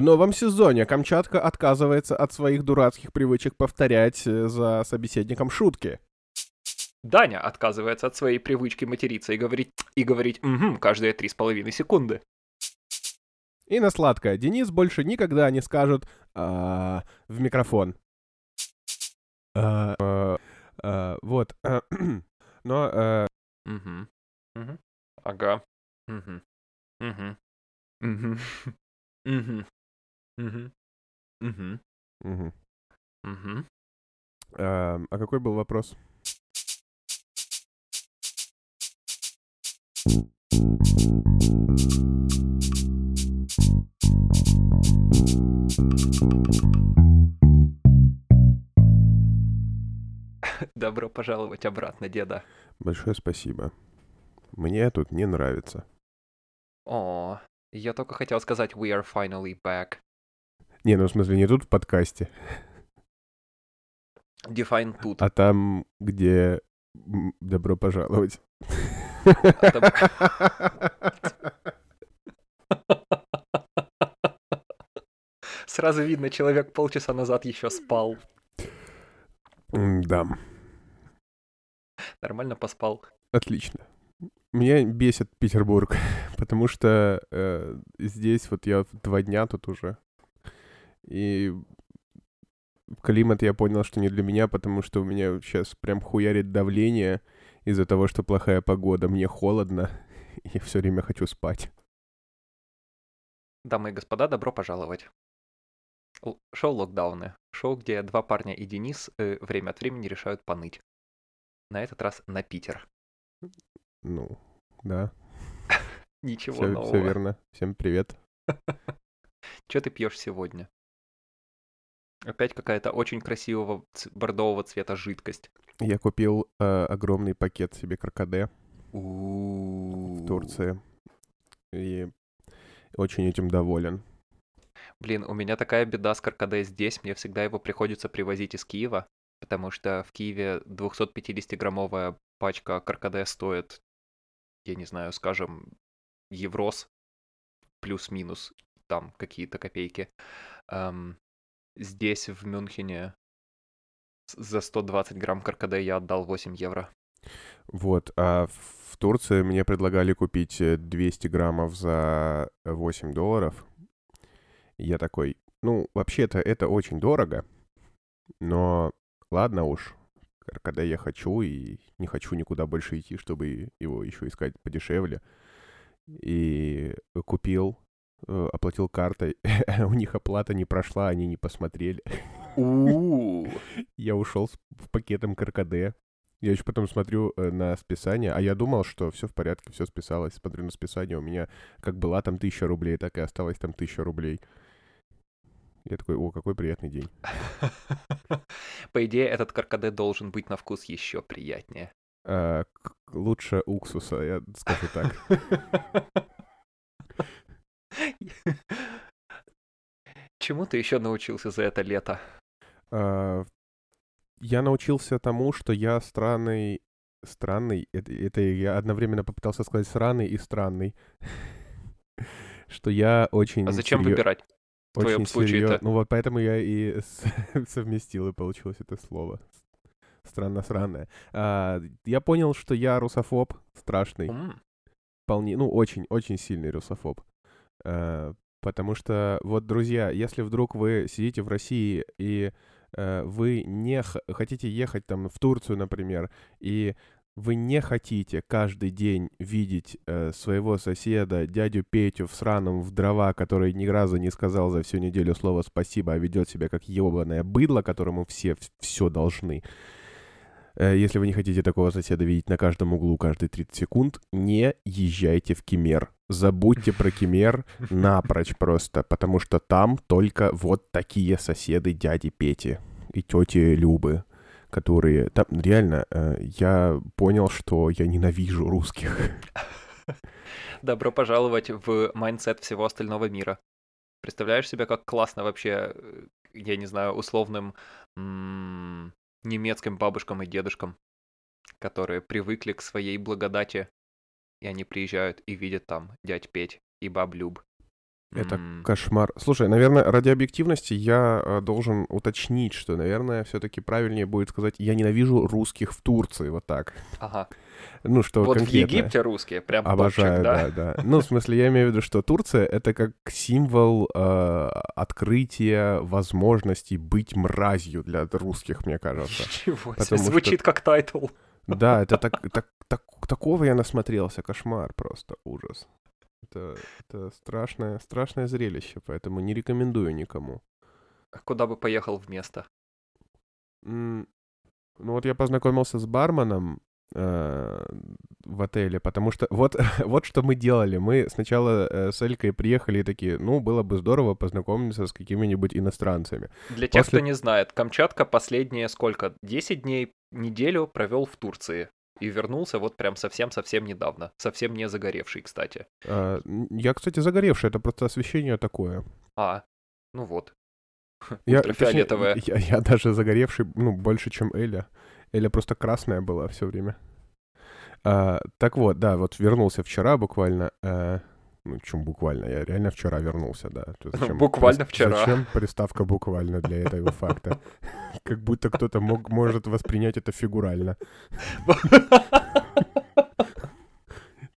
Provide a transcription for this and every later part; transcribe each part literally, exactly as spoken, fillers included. В новом сезоне Камчатка отказывается от своих дурацких привычек повторять за собеседником шутки. Даня отказывается от своей привычки материться и говорить и говорить «угу» каждые три с половиной секунды. И на сладкое. Денис больше никогда не скажет в микрофон. Вот. Но... Ага. А какой был вопрос? Добро пожаловать обратно, деда. Большое спасибо. Мне тут не нравится. О, я только хотел сказать we are finally back. Не, ну в смысле не тут в подкасте. Define тут. А там, где добро пожаловать. Сразу видно, человек полчаса назад еще спал. Да. Нормально поспал. Отлично. Меня бесит Петербург, потому что э, здесь вот я два дня тут уже. И климат я понял, что не для меня, потому что у меня сейчас прям хуярит давление из-за того, что плохая погода. Мне холодно, и я все время хочу спать. Дамы и господа, добро пожаловать. Шоу «Локдауны». Шоу, где два парня и Денис э, время от времени решают поныть. На этот раз на Питер. Ну, да. Ничего все, нового. Все верно. Всем привет. Че ты пьешь сегодня? Опять какая-то очень красивого бордового цвета жидкость. Я купил э, огромный пакет себе каркаде в Турции. И очень этим доволен. Блин, у меня такая беда с каркаде здесь, мне всегда его приходится привозить из Киева, потому что в Киеве двухсотпятидесятиграммовая пачка каркаде стоит, я не знаю, скажем, еврос, плюс-минус, там какие-то копейки. Эм, здесь, в Мюнхене, за сто двадцать грамм каркаде я отдал восемь евро. Вот, а в Турции мне предлагали купить двести граммов за восемь долларов. Я такой, ну, вообще-то это очень дорого, но ладно уж, когда я хочу и не хочу никуда больше идти, чтобы его еще искать подешевле. И купил, оплатил картой, у них оплата не прошла, они не посмотрели. Я ушел с пакетом каркаде. Я еще потом смотрю на списание, а я думал, что все в порядке, все списалось. Смотрю на списание, у меня как была там тысяча рублей, так и осталось там тысяча рублей. Я такой, о, какой приятный день. По идее, этот каркаде должен быть на вкус еще приятнее. А, лучше уксуса, я скажу так. Чему ты еще научился за это лето? А, я научился тому, что я странный... Странный? Это, это я одновременно попытался сказать сраный и странный. Что я очень... А зачем серьез... выбирать? В твоем случае это... Ну вот поэтому я и совместил, и получилось это слово. Странно-сраное. А, я понял, что я русофоб страшный. Mm. Вполне, ну, очень-очень сильный русофоб. А, потому что, вот, друзья, если вдруг вы сидите в России, и а, вы не х- хотите ехать там в Турцию, например, и вы не хотите каждый день видеть э, своего соседа, дядю Петю в сраном в дрова, который ни разу не сказал за всю неделю слово «спасибо», а ведет себя как ебаное быдло, которому все все должны. Э, если вы не хотите такого соседа видеть на каждом углу каждые тридцать секунд, не езжайте в Кемер. Забудьте про Кемер напрочь просто, потому что там только вот такие соседы дяди Пети и тети Любы. Которые... Там, реально, я понял, что я ненавижу русских. Добро пожаловать в майндсет всего остального мира. Представляешь себя, как классно вообще, я не знаю, условным м- немецким бабушкам и дедушкам, которые привыкли к своей благодати, и они приезжают и видят там дядь Петь и баб Люб. Это mm. кошмар. Слушай, наверное, ради объективности я э, должен уточнить, что, наверное, все-таки правильнее будет сказать: я ненавижу русских в Турции, вот так. Ага. Ну, что вот конкретно. В Египте русские прям обожаю, топчик, да? да, да. Ну, в смысле, я имею в виду, что Турция — это как символ э, открытия возможностей быть мразью для русских, мне кажется. Ничего себе, звучит что... как тайтл. Да, это так, так, так, такого я насмотрелся, кошмар просто, ужас. Это, это страшное, страшное зрелище, поэтому не рекомендую никому. А куда бы поехал вместо? Mm, ну вот я познакомился с барменом э, в отеле, потому что вот, вот что мы делали. Мы сначала э, с Элькой приехали и такие, ну, было бы здорово познакомиться с какими-нибудь иностранцами. Для тех, После... кто не знает, Камчатка последние сколько? десять дней, неделю провел в Турции. И вернулся вот прям совсем-совсем недавно. Совсем не загоревший, кстати. А, я, кстати, загоревший. Это просто освещение такое. А, ну вот. Я, ультрафиолетовое. Точнее, я, я даже загоревший, ну, больше, чем Эля. Эля просто красная была все время. А, так вот, да, вот вернулся вчера буквально... А... Ну, чем буквально? Я реально вчера вернулся, да. Зачем, буквально при... вчера. Зачем приставка «буквально» для этого факта? Как будто кто-то мог, может воспринять это фигурально.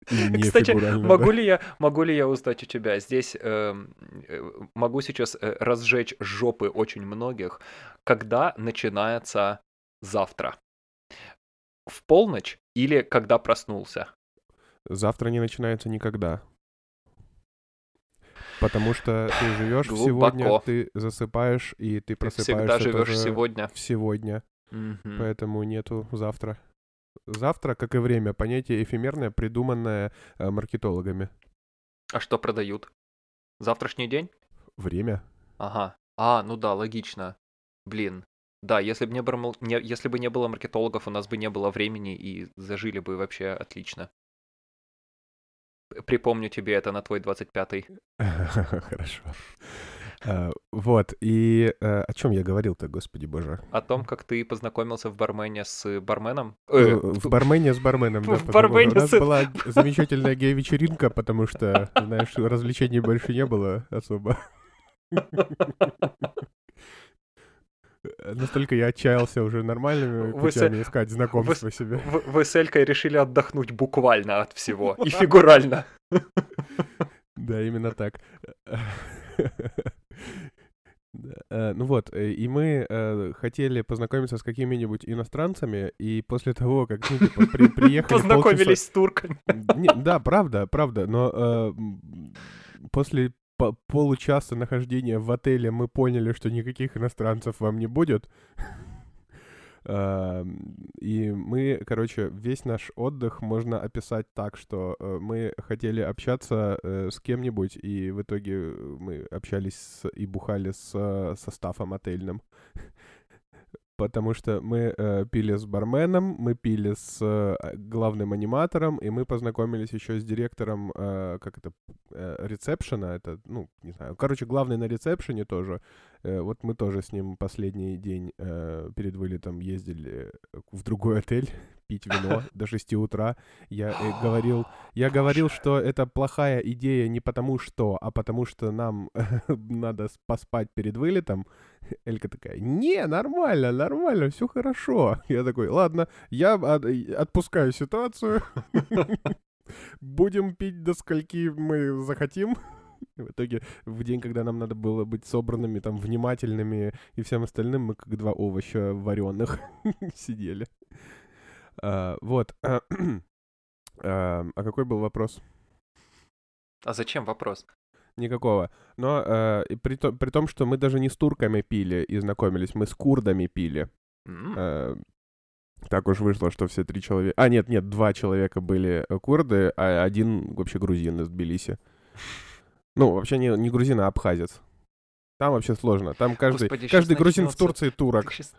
Кстати, могу, да? ли я, могу ли я узнать у тебя? Здесь э, могу сейчас разжечь жопы очень многих. Когда начинается завтра? В полночь или когда проснулся? Завтра не начинается никогда. Потому что ты живешь сегодня, ты засыпаешь, и ты просыпаешься. Ты всегда живешь сегодня. Сегодня. Mm-hmm. Поэтому нету завтра. Завтра, как и время, понятие эфемерное, придуманное э, маркетологами. А что продают? Завтрашний день? Время. Ага. А, ну да, логично. Блин. Да, если бы не было, не, если бы не было маркетологов, у нас бы не было времени, и зажили бы вообще отлично. Припомню тебе это на твой двадцать пятый. Хорошо. Вот, и о чем я говорил-то, господи боже? О том, как ты познакомился в бармене с барменом. В бармене с барменом, да. У нас была замечательная гей-вечеринка, потому что, знаешь, развлечений больше не было особо. Настолько я отчаялся уже нормальными путями вы, искать знакомства вы, себе. Вы, вы с Элькой решили отдохнуть буквально от всего и фигурально. Да, именно так. Ну вот, и мы хотели познакомиться с какими-нибудь иностранцами, и после того, как мы приехали... Познакомились с турками. Да, правда, правда, но после... По получаса нахождения в отеле мы поняли, что никаких иностранцев вам не будет. И мы, короче, весь наш отдых можно описать так, что мы хотели общаться с кем-нибудь, и в итоге мы общались и бухали с составом отельным. Потому что мы э, пили с барменом, мы пили с э, главным аниматором, и мы познакомились еще с директором, э, как это, э, ресепшена, это, ну, не знаю, короче, главный на ресепшене тоже. Э, вот мы тоже с ним последний день э, перед вылетом ездили в другой отель пить вино до шести утра. Я э, говорил, я говорил, что это плохая идея не потому что, а потому что нам надо поспать перед вылетом. Элька такая: не, нормально, нормально, все хорошо. Я такой: ладно, я от- отпускаю ситуацию. Будем пить до скольки мы захотим. В итоге, в день, когда нам надо было быть собранными, там, внимательными и всем остальным, мы как два овоща вареных сидели. Вот. А какой был вопрос? А зачем вопрос? Никакого. Но э, при, то, при том, что мы даже не с турками пили и знакомились, мы с курдами пили. Mm-hmm. Э, так уж вышло, что все три человека... А, нет, нет, два человека были курды, а один вообще грузин из Тбилиси. Ну, вообще не, не грузин, а абхазец. Там вообще сложно. Там каждый, Господи, каждый грузин начнется. В Турции турок. Сейчас...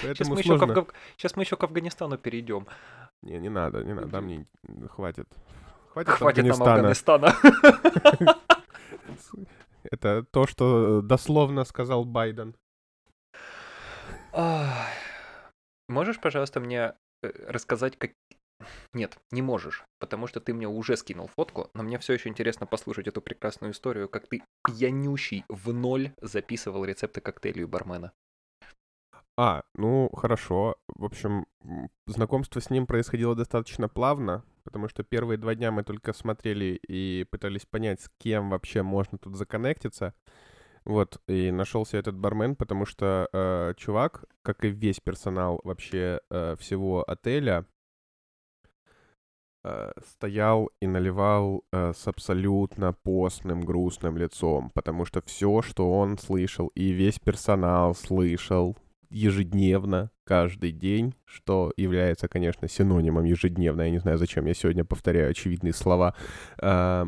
Сейчас, мы еще к... сейчас мы еще к Афганистану перейдем. Не, не надо, не надо, там не... хватит. Хватит, Хватит Афганистана. Там Афганистана. Это то, что дословно сказал Байден. Можешь, пожалуйста, мне рассказать, как, Нет, не можешь, потому что ты мне уже скинул фотку, но мне все еще интересно послушать эту прекрасную историю, как ты пьянющий в ноль записывал рецепты коктейлей у бармена. А, ну хорошо. В общем, знакомство с ним происходило достаточно плавно, потому что первые два дня мы только смотрели и пытались понять, с кем вообще можно тут законнектиться. Вот, и нашелся этот бармен, потому что э, чувак, как и весь персонал вообще э, всего отеля, э, стоял и наливал э, с абсолютно постным, грустным лицом, потому что все, что он слышал, и весь персонал слышал ежедневно, каждый день, что является, конечно, синонимом ежедневно. Я не знаю, зачем я сегодня повторяю очевидные слова. Э,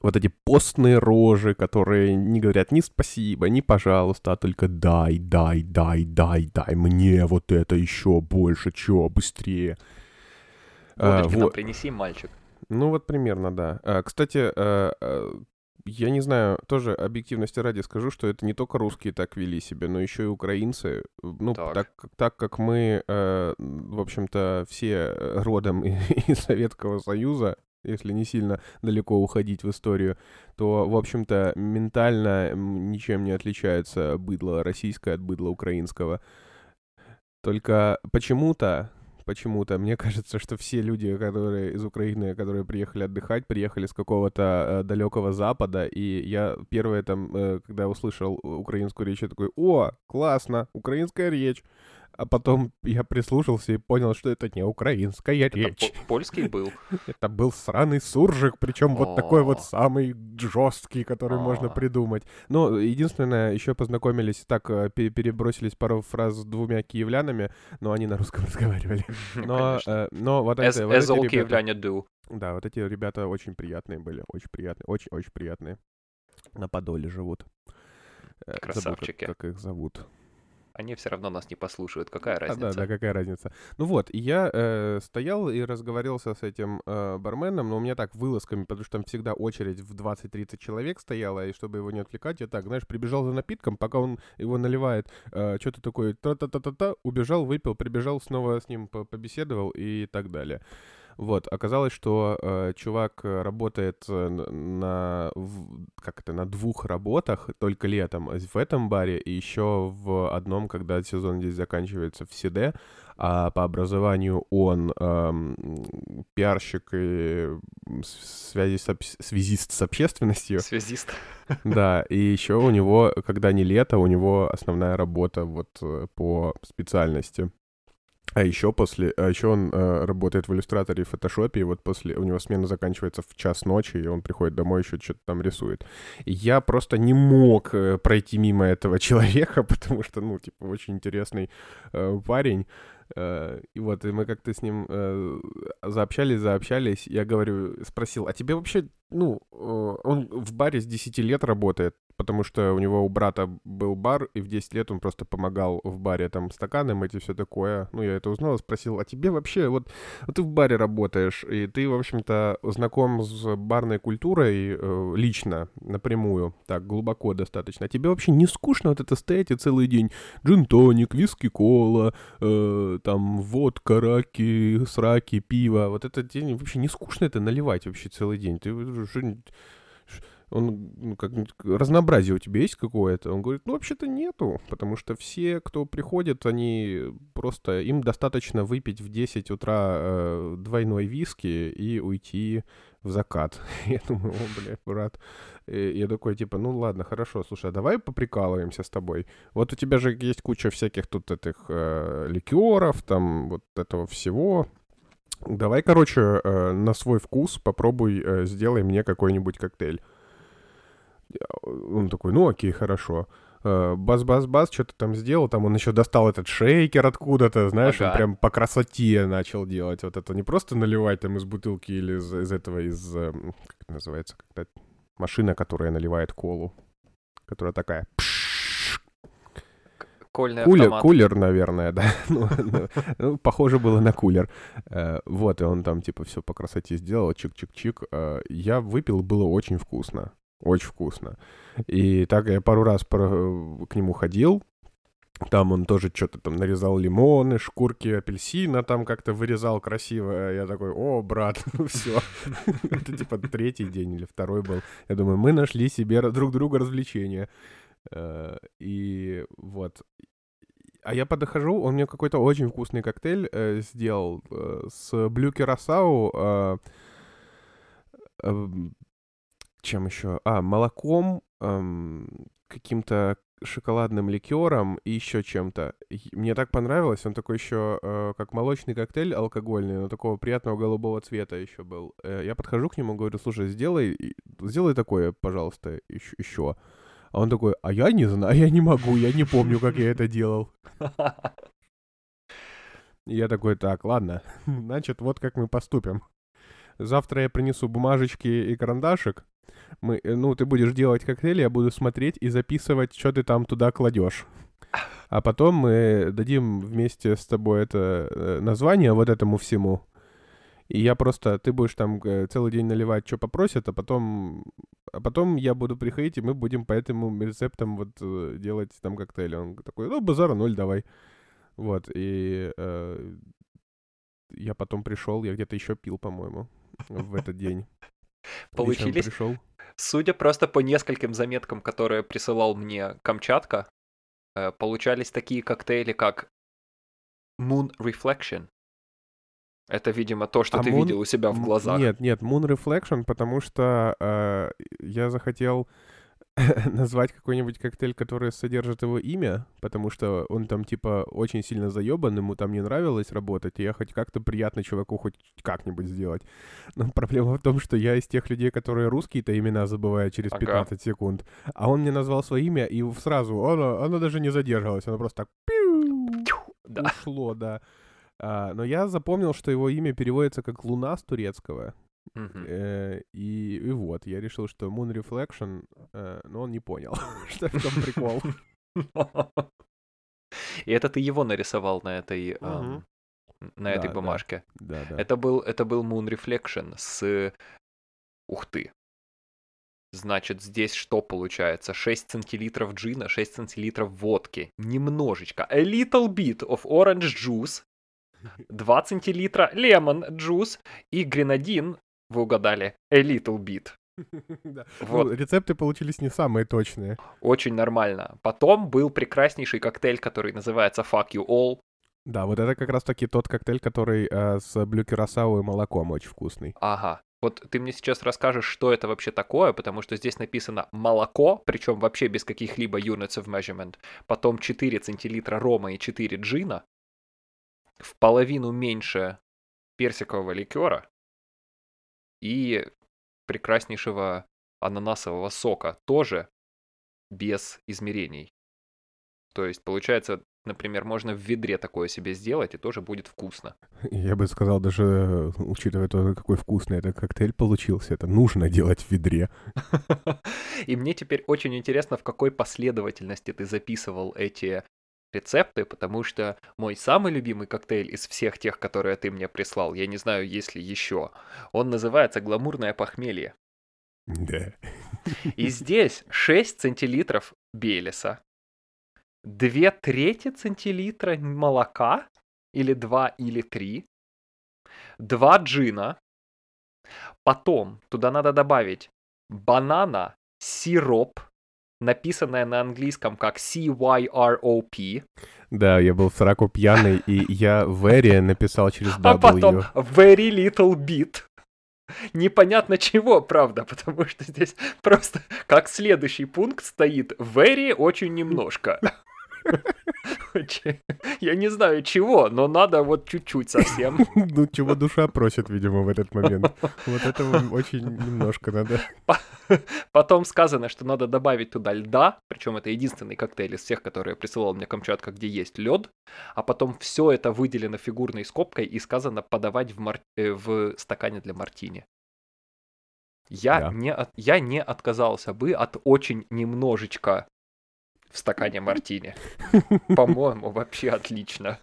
Вот эти постные рожи, которые не говорят ни спасибо, ни пожалуйста, а только дай, дай, дай, дай, дай мне вот это еще больше, чего быстрее. Водочки а, вот. Принеси, мальчик. Ну вот примерно, да. А, кстати, а, а, я не знаю, тоже объективности ради скажу, что это не только русские так вели себя, но еще и украинцы. Ну, так, так, так как мы, а, в общем-то, все родом из Советского Союза, если не сильно далеко уходить в историю, то, в общем-то, ментально ничем не отличается быдло российское от быдла украинского. Только почему-то, почему-то, мне кажется, что все люди, которые из Украины, которые приехали отдыхать, приехали с какого-то далекого запада, и я первое там, когда услышал украинскую речь, я такой: «О, классно, украинская речь!» А потом я прислушался и понял, что это не украинская речь. Это польский был. Это был сраный суржик, причем вот такой вот самый жесткий, который можно придумать. Ну, единственное, еще познакомились, так, перебросились пару фраз с двумя киевлянами, но они на русском разговаривали. Но вот это... As all киевляне do. Да, вот эти ребята очень приятные были, очень приятные, очень-очень приятные. На Подоле живут. Красавчики. Как их зовут. Они все равно нас не послушают, какая разница? А, да, да, какая разница. Ну вот, и я э, стоял и разговаривался с этим э, барменом, но у меня так вылазками, потому что там всегда очередь в двадцать-тридцать человек стояла, и чтобы его не отвлекать, я так, знаешь, прибежал за напитком, пока он его наливает, э, что-то такое, та-та-та-та-та, убежал, выпил, прибежал, снова с ним побеседовал и так далее. Вот, оказалось, что э, чувак работает на, в, как это, на двух работах только летом в этом баре и еще в одном, когда сезон здесь заканчивается, в Сиде, а по образованию он э, пиарщик и связи с, связист с общественностью. Связист. Да, и еще у него, когда не лето, у него основная работа вот по специальности. А еще после, а еще он э, работает в иллюстраторе и фотошопе, и вот после у него смена заканчивается в час ночи, и он приходит домой еще что-то там рисует. И я просто не мог пройти мимо этого человека, потому что, ну, типа, очень интересный э, парень. Э, и вот, и мы как-то с ним э, заобщались, заобщались. Я говорю, спросил, а тебе вообще, ну, э, он в баре с десяти лет работает, потому что у него у брата был бар, и в десять лет он просто помогал в баре там стаканы мыть и все такое. Ну, я это узнал и спросил, а тебе вообще, вот, вот ты в баре работаешь, и ты, в общем-то, знаком с барной культурой э, лично, напрямую, так, глубоко достаточно. А тебе вообще не скучно вот это стоять и целый день джин-тоник, виски-кола, э, там, водка, раки, сраки, пиво. Вот это тебе вообще не скучно это наливать вообще целый день? Ты что-нибудь... Он, ну, как, разнообразие у тебя есть какое-то? Он говорит, ну, вообще-то нету, потому что все, кто приходит, они просто, им достаточно выпить в десять утра э, двойной виски и уйти в закат. Я думаю, о, блядь, брат. И я такой, типа, ну, ладно, хорошо, слушай, а давай поприкалываемся с тобой. Вот у тебя же есть куча всяких тут этих э, ликеров, там, вот этого всего. Давай, короче, э, на свой вкус попробуй, э, сделай мне какой-нибудь коктейль. Он такой, ну окей, хорошо. Бас-бас-бас, что-то там сделал. Там он еще достал этот шейкер откуда-то, знаешь, ага. Он прям по красоте начал делать. Вот это не просто наливать там из бутылки или из, из этого, из... Как это называется? Когда машина, которая наливает колу. Которая такая... Кольный кулер, автомат. Кулер, наверное, да. ну, ну, ну, похоже было на кулер. Э, вот, и он там типа все по красоте сделал, чик-чик-чик. Э, я выпил, было очень вкусно. Очень вкусно. И так я пару раз к нему ходил, Там он тоже что-то там нарезал лимоны, шкурки апельсина там как-то вырезал красиво. Я такой, о, брат, ну все. Это типа третий день или второй был. Я думаю, мы нашли себе друг друга развлечения. И вот. А я подхожу, он мне какой-то очень вкусный коктейль сделал с Blue Curaçao. Чем еще? А, молоком, каким-то шоколадным ликером и еще чем-то. Мне так понравилось. Он такой еще, э, как молочный коктейль алкогольный, но такого приятного голубого цвета еще был. Э, я подхожу к нему, говорю, слушай, сделай, сделай такое, пожалуйста, еще, еще. А он такой, а я не знаю, я не могу, я не помню, как я это делал. Я такой, так, ладно, значит, вот как мы поступим. Завтра я принесу бумажечки и карандашик. Мы, ну, ты будешь делать коктейль, я буду смотреть и записывать, что ты там туда кладешь. А потом мы дадим вместе с тобой это название вот этому всему. И я просто... Ты будешь там целый день наливать, что попросят, а потом... А потом я буду приходить, и мы будем по этому рецептам вот делать там коктейль. Он такой, ну, базар ноль, давай. Вот, и... Э, я потом пришел, я где-то еще пил, по-моему, в этот день. Получились, судя просто по нескольким заметкам, которые присылал мне Камчатка, получались такие коктейли, как Moon Reflection. Это, видимо, то, что а ты Moon... видел у себя в глазах. Нет, нет, Moon Reflection, потому что э, я захотел назвать какой-нибудь коктейль, который содержит его имя, потому что он там, типа, очень сильно заебан, ему там не нравилось работать, и я хоть как-то приятно чуваку хоть как-нибудь сделать. Но проблема в том, что я из тех людей, которые русские-то имена забывают через пятнадцать ага. секунд, а он мне назвал свое имя, и сразу оно, оно даже не задерживалось, оно просто так да. ушло, да. А, но я запомнил, что его имя переводится как «Луна» с турецкого. Uh-huh. И, и вот, я решил, что Moon Reflection, э, но он не понял, что в том прикол. И это ты его нарисовал на этой, uh-huh. э, на да, этой бумажке. Да, да, да. Это был, это был Moon Reflection с... Ух ты. Значит, здесь что получается? шесть центилитров джина, шесть центилитров водки. Немножечко. A little bit of orange juice. два центилитра лемон джус и гренадин, вы угадали, a little bit. Да. Вот. Ну, рецепты получились не самые точные. Очень нормально. Потом был прекраснейший коктейль, который называется Fuck You All. Да, вот это как раз-таки тот коктейль, который э, с Blue Curaçao и молоком очень вкусный. Ага. Вот ты мне сейчас расскажешь, что это вообще такое, потому что здесь написано молоко, причем вообще без каких-либо units of measurement. Потом четыре центилитра рома и четыре джина. В половину меньше персикового ликера и прекраснейшего ананасового сока, тоже без измерений. То есть, получается, например, можно в ведре такое себе сделать, и тоже будет вкусно. Я бы сказал, даже учитывая то, какой вкусный этот коктейль получился, это нужно делать в ведре. И мне теперь очень интересно, в какой последовательности ты записывал эти... рецепты, потому что мой самый любимый коктейль из всех тех, которые ты мне прислал, я не знаю, есть ли еще, он называется «Гламурное похмелье». Да. И здесь шесть центилитров Белеса, две трети центилитра молока, или два, или три, два джина, потом туда надо добавить банана, сироп, написанная на английском как си уай ар о пи. Да, я был в сраку пьяный, и я very написал через W. А потом very little bit. Непонятно чего, правда, потому что здесь просто как следующий пункт стоит very очень немножко. Я не знаю чего, но надо вот чуть-чуть совсем. Ну, чего душа просит, видимо, в этот момент. Вот этого очень немножко надо. Потом сказано, что надо добавить туда льда, причем это единственный коктейль из всех, которые присылал мне Камчатка, где есть лед, а потом все это выделено фигурной скобкой и сказано подавать в, мар... в стакане для мартини. Я, да. не от... Я не отказался бы от очень немножечко в стакане мартини. По-моему, вообще отлично.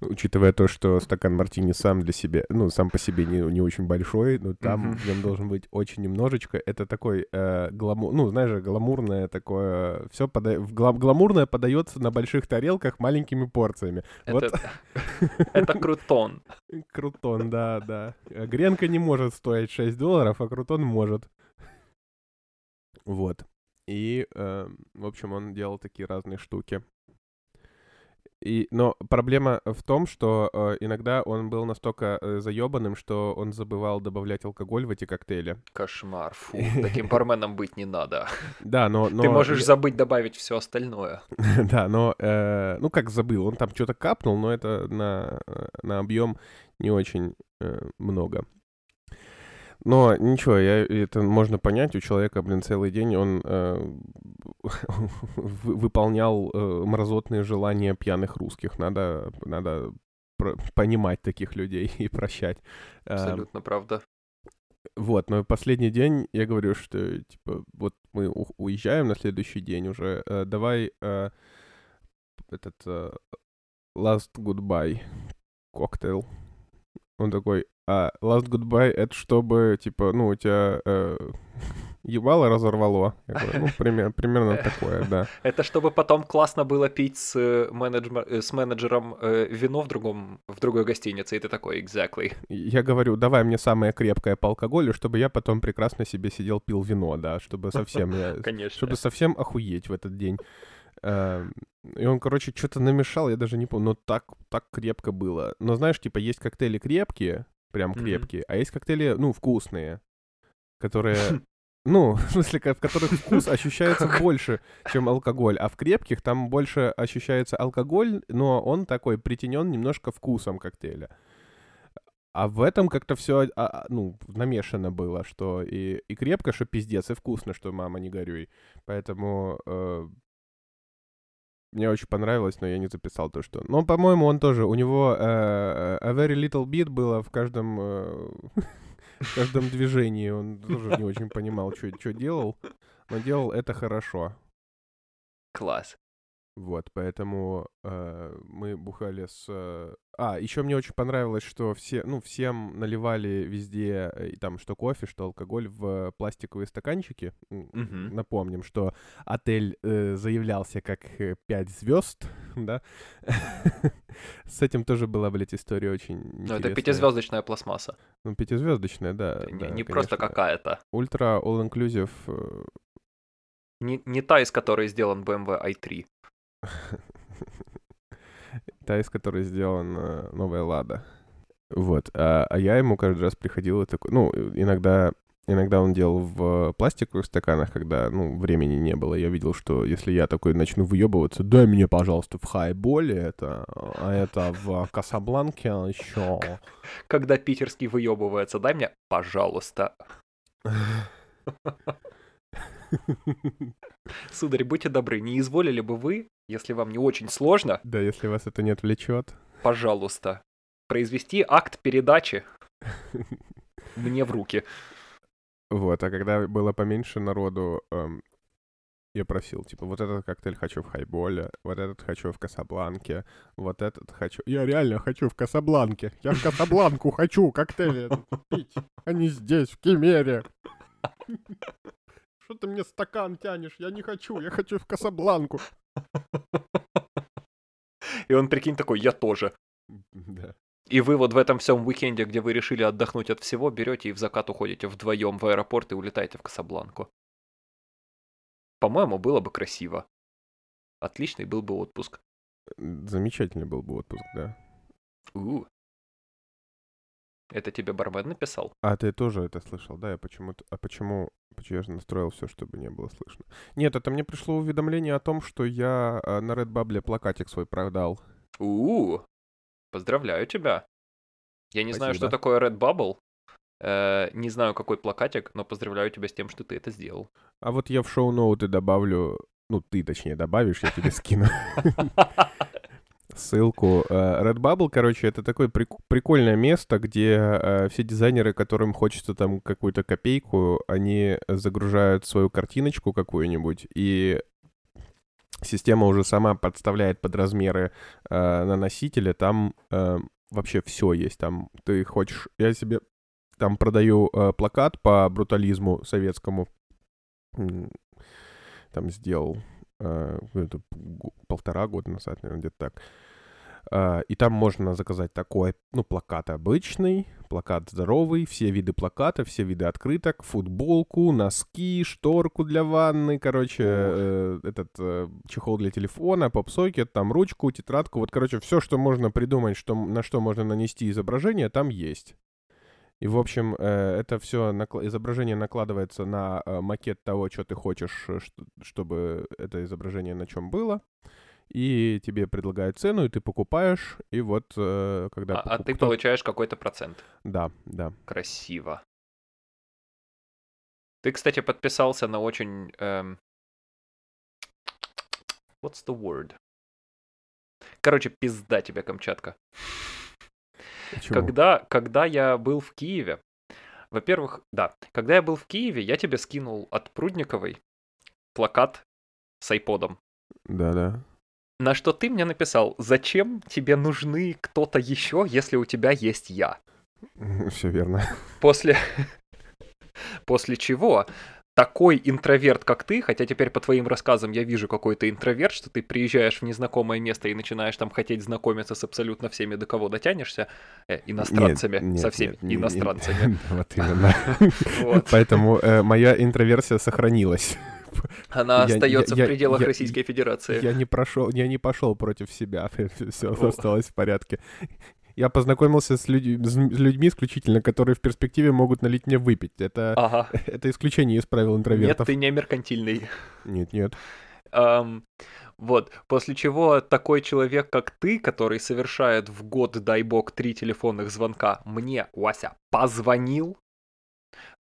Учитывая то, что стакан мартини сам для себя, ну, сам по себе не, не очень большой, но там в нем должен быть очень немножечко. Это такой э, гламур, ну, знаешь же, гламурное такое, все пода... Глам... гламурное подается на больших тарелках маленькими порциями. Это крутон. Крутон, да, да. Гренка не может стоить шесть долларов, а крутон может. Вот. И, э, в общем, он делал такие разные штуки. И, но проблема в том, что э, иногда он был настолько э, заебанным, что он забывал добавлять алкоголь в эти коктейли. Кошмар, фу, таким барменом быть не надо. Да, но... Ты можешь забыть добавить все остальное. Да, но... Ну, как забыл, он там что-то капнул, но это на объем не очень много. Но ничего, я, это можно понять, у человека, блин, целый день он э, выполнял э, мразотные желания пьяных русских. Надо, надо про- понимать таких людей и прощать. Абсолютно э, правда. Вот, но последний день я говорю, что, типа, вот мы у- уезжаем на следующий день уже, э, давай э, этот э, last goodbye коктейл. Он такой... А last goodbye — это чтобы, типа, ну, у тебя э, ебало разорвало. Я говорю, ну, пример, примерно такое, да. Это чтобы потом классно было пить с, менеджер, с менеджером э, вино в, другом, в другой гостинице, и ты такой, exactly. Я говорю, давай мне самое крепкое по алкоголю, чтобы я потом прекрасно себе сидел, пил вино, да, чтобы совсем, чтобы совсем охуеть в этот день. И он, короче, что-то намешал, я даже не помню, но так, так крепко было. Но знаешь, типа, есть коктейли крепкие, прям крепкие. Mm-hmm. А есть коктейли, ну, вкусные, которые... Ну, в смысле, в которых вкус ощущается больше, чем алкоголь. А в крепких там больше ощущается алкоголь, но он такой притенен немножко вкусом коктейля. А в этом как-то все, а, ну, намешано было, что и, и крепко, что пиздец, и вкусно, что мама, не горюй. Поэтому... Э... Мне очень понравилось, но я не записал то, что... Но, по-моему, он тоже... У него э, a very little bit было в каждом, э, в каждом движении. Он тоже не очень понимал, что делал. Но делал это хорошо. Класс. Вот, поэтому э, мы бухали с... А, еще мне очень понравилось, что все, ну, всем наливали везде, и там что кофе, что алкоголь, в пластиковые стаканчики. Mm-hmm. Напомним, что отель э, заявлялся как пять звезд, да? С этим тоже была, блядь, история очень интересная. Ну, это пятизвездочная пластмасса. Ну, пятизвездочная, да. Не просто какая-то. Ультра all-inclusive. Не та, из которой сделан би эм дабл ю ай три. Та, из которой сделана новая «Лада». Вот. А, а я ему каждый раз приходил и такой... Ну, иногда, иногда он делал в пластиковых стаканах, когда, ну, времени не было. Я видел, что если я такой начну выебываться, дай мне, пожалуйста, в хайболе это, а это в Касабланке еще. Когда питерский выебывается, дай мне, пожалуйста. Сударь, будьте добры, не изволили бы вы, если вам не очень сложно... Да, если вас это не отвлечет. Пожалуйста, произвести акт передачи мне в руки. Вот, а когда было поменьше народу, эм, я просил, типа, вот этот коктейль хочу в хайболе, вот этот хочу в Касабланке, вот этот хочу... Я реально хочу в Касабланке, я в Касабланку хочу коктейли пить, а не здесь, в Кемере. Что ты мне стакан тянешь? Я не хочу, я хочу в Касабланку. И он, прикинь, такой, я тоже. Да. И вы вот в этом всем уикенде, где вы решили отдохнуть от всего, берете и в закат уходите вдвоем в аэропорт и улетаете в Касабланку. По-моему, было бы красиво. Отличный был бы отпуск. Замечательный был бы отпуск, да. У-у. Это тебе бармен написал? А ты тоже это слышал, да? Я почему-то... А почему... Почему я же настроил все, чтобы не было слышно? Нет, это мне пришло уведомление о том, что я на RedBubble плакатик свой продал. У-у-у! Поздравляю тебя! Я не Спасибо. Знаю, что такое RedBubble. Э-э- не знаю, какой плакатик, но поздравляю тебя с тем, что ты это сделал. А вот я в шоу-ноуты добавлю... Ну, ты, точнее, добавишь, я тебе скину. Ссылку. RedBubble, короче, это такое прик- прикольное место, где э, все дизайнеры, которым хочется там какую-то копейку, они загружают свою картиночку какую-нибудь и система уже сама подставляет под размеры э, на носителе. Там э, вообще все есть. Там ты хочешь... Я себе там продаю э, плакат по брутализму советскому. Там сделал э, это, полтора года назад, наверное, где-то так. Э, и там можно заказать такой, ну, плакат обычный, плакат здоровый, все виды плаката, все виды открыток, футболку, носки, шторку для ванны, короче, э, этот э, чехол для телефона, попсокет, там ручку, тетрадку. Вот, короче, все, что можно придумать, что, на что можно нанести изображение, там есть. И, в общем, это все накла- изображение накладывается на макет того, что ты хочешь, чтобы это изображение на чем было. И тебе предлагают цену, и ты покупаешь. И вот когда... А, покуп... а ты получаешь какой-то процент. Да, да. Красиво. Ты, кстати, подписался на очень... Эм... What's the word? Короче, пизда тебе, Камчатка. Когда, когда я был в Киеве, во-первых, да, когда я был в Киеве, я тебе скинул от Прудниковой плакат с айподом. Да-да. На что ты мне написал, зачем тебе нужны кто-то еще, если у тебя есть я? Все верно. После, после чего такой интроверт, как ты, хотя теперь по твоим рассказам я вижу какой ты интроверт, что ты приезжаешь в незнакомое место и начинаешь там хотеть знакомиться с абсолютно всеми, до кого дотянешься, э, иностранцами, нет, нет, со всеми нет, иностранцами. Нет, вот именно. Поэтому моя интроверсия сохранилась. Она остается в пределах Российской Федерации. Я не прошел, я не пошел против себя, все осталось в порядке. Я познакомился с, людь- с людьми исключительно, которые в перспективе могут налить мне выпить. Это, ага. это исключение из правил интровертов. Нет, ты не меркантильный. Нет, нет. Um, вот, после чего такой человек, как ты, который совершает в год, дай бог, три телефонных звонка, мне, Вася, позвонил,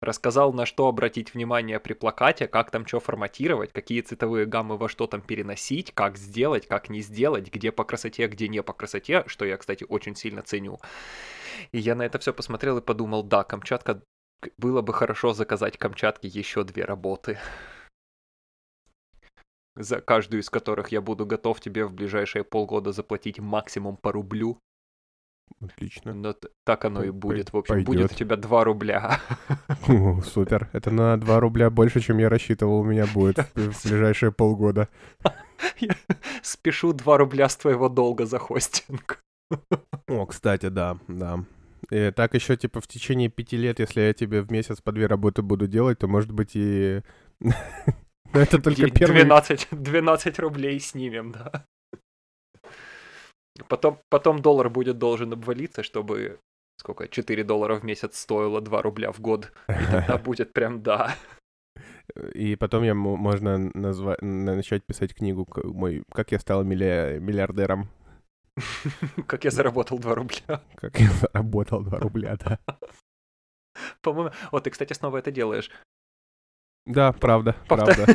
рассказал, на что обратить внимание при плакате, как там что форматировать, какие цветовые гаммы во что там переносить, как сделать, как не сделать, где по красоте, где не по красоте, что я, кстати, очень сильно ценю. И я на это все посмотрел и подумал, да, Камчатка, было бы хорошо заказать Камчатке еще две работы, за каждую из которых я буду готов тебе в ближайшие полгода заплатить максимум по рублю. Отлично. Но так оно и будет. В общем, пойдет. Будет у тебя два рубля. О, супер. Это на два рубля больше, чем я рассчитывал, у меня будет в ближайшие полгода. Я спешу два рубля с твоего долга за хостинг. О, кстати, да, да. И так еще, типа, в течение пяти лет, если я тебе в месяц по две работы буду делать, то, может быть, и... Но это только первый... двенадцать рублей снимем, да. Потом, потом доллар будет должен обвалиться, чтобы, сколько, четыре доллара в месяц стоило два рубля в год. И тогда будет прям да. И потом я можно назвать, начать писать книгу мой «Как я стал миллиардером». Как я заработал два рубля. Как я заработал два рубля, да. По-моему... О, ты, кстати, снова это делаешь. Да, правда, правда.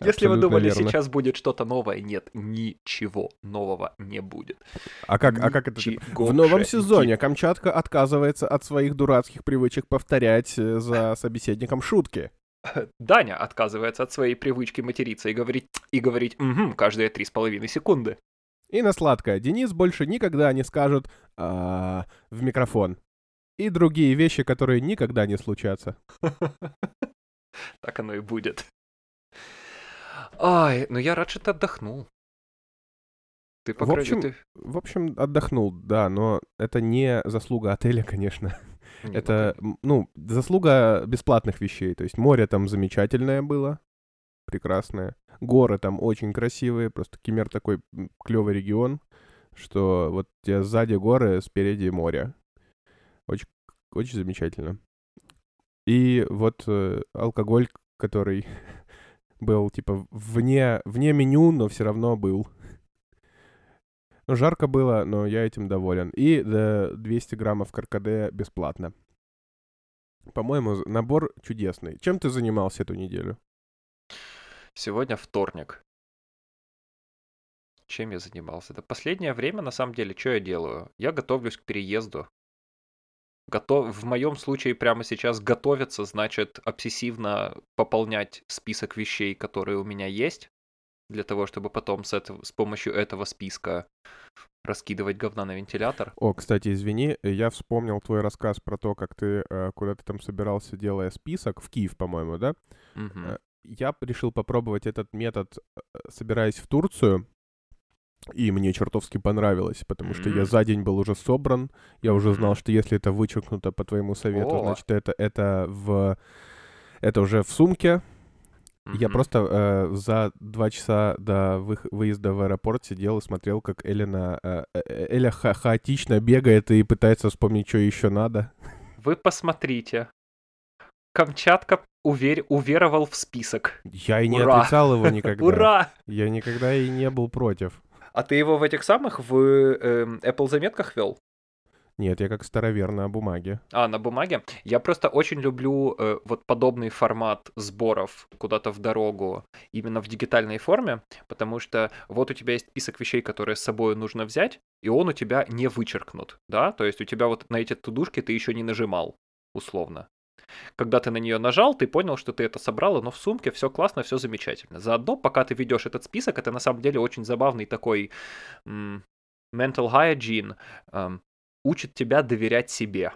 Если абсолютно вы думали, верно. Сейчас будет что-то новое, нет, ничего нового не будет. А как, а как это? В новом сезоне Камчатка отказывается от своих дурацких привычек повторять за собеседником шутки. Даня отказывается от своей привычки материться и говорить, и говорить угу, каждые три с половиной секунды. И на сладкое. Денис больше никогда не скажет в микрофон. И другие вещи, которые никогда не случатся. Так оно и будет. Ай, ну я рад, что ты отдохнул. Ты, по крайней мере, ты... В общем, отдохнул, да, но это не заслуга отеля, конечно. Нет, это, нет. ну, заслуга бесплатных вещей. То есть море там замечательное было, прекрасное. Горы там очень красивые, просто Кемер такой клевый регион, что вот тебе сзади горы, спереди море. Очень, очень замечательно. И вот э, алкоголь, который... Был, типа, вне, вне меню, но все равно был. Ну, жарко было, но я этим доволен. И да, двести граммов каркаде бесплатно. По-моему, набор чудесный. Чем ты занимался эту неделю? Сегодня вторник. Чем я занимался? Да последнее время, на самом деле, что я делаю? Я готовлюсь к переезду. Готов... В моем случае прямо сейчас готовиться значит обсессивно пополнять список вещей, которые у меня есть, для того, чтобы потом с, этого... с помощью этого списка раскидывать говна на вентилятор. О, кстати, извини, я вспомнил твой рассказ про то, как ты э, куда-то там собирался, делая список, в Киев, по-моему, да? Угу. Я решил попробовать этот метод, собираясь в Турцию. И мне чертовски понравилось, потому что mm-hmm. я за день был уже собран, я уже знал, что если это вычеркнуто по твоему совету, oh. значит, это, это, в, это уже в сумке. Mm-hmm. Я просто э, за два часа до вы, выезда в аэропорт сидел и смотрел, как Элина, э, Эля ха- хаотично бегает и пытается вспомнить, что еще надо. Вы посмотрите. Камчатка увер... уверовал в список. Я и не Ура! отрицал его никогда. Ура! Я никогда и не был против. А ты его в этих самых, в э, Apple заметках вел? Нет, я как старовер на бумаге. А, на бумаге? Я просто очень люблю э, вот подобный формат сборов куда-то в дорогу именно в дигитальной форме, потому что вот у тебя есть список вещей, которые с собой нужно взять, и он у тебя не вычеркнут, да? То есть у тебя вот на эти тудушки ты еще не нажимал, условно. Когда ты на нее нажал, ты понял, что ты это собрал, но в сумке все классно, все замечательно. Заодно, пока ты ведешь этот список, это на самом деле очень забавный такой м- mental hygiene, эм, учит тебя доверять себе.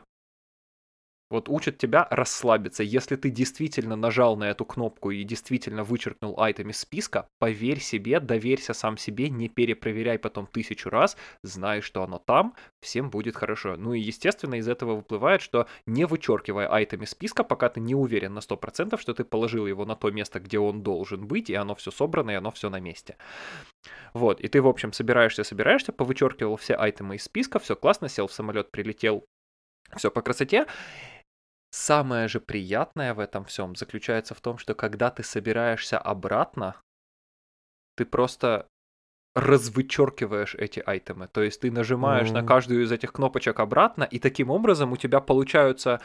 Вот учит тебя расслабиться. Если ты действительно нажал на эту кнопку и действительно вычеркнул айтем из списка, поверь себе, доверься сам себе, не перепроверяй потом тысячу раз, знай, что оно там, всем будет хорошо. Ну и, естественно, из этого выплывает, что не вычеркивая айтем из списка, пока ты не уверен на сто процентов, что ты положил его на то место, где он должен быть, и оно все собрано, и оно все на месте. Вот, и ты, в общем, собираешься, собираешься, повычеркивал все айтемы из списка, все классно, сел в самолет, прилетел, все по красоте. Самое же приятное в этом всем заключается в том, что когда ты собираешься обратно, ты просто развычеркиваешь эти айтемы. То есть ты нажимаешь mm-hmm. на каждую из этих кнопочек обратно, и таким образом у тебя получаются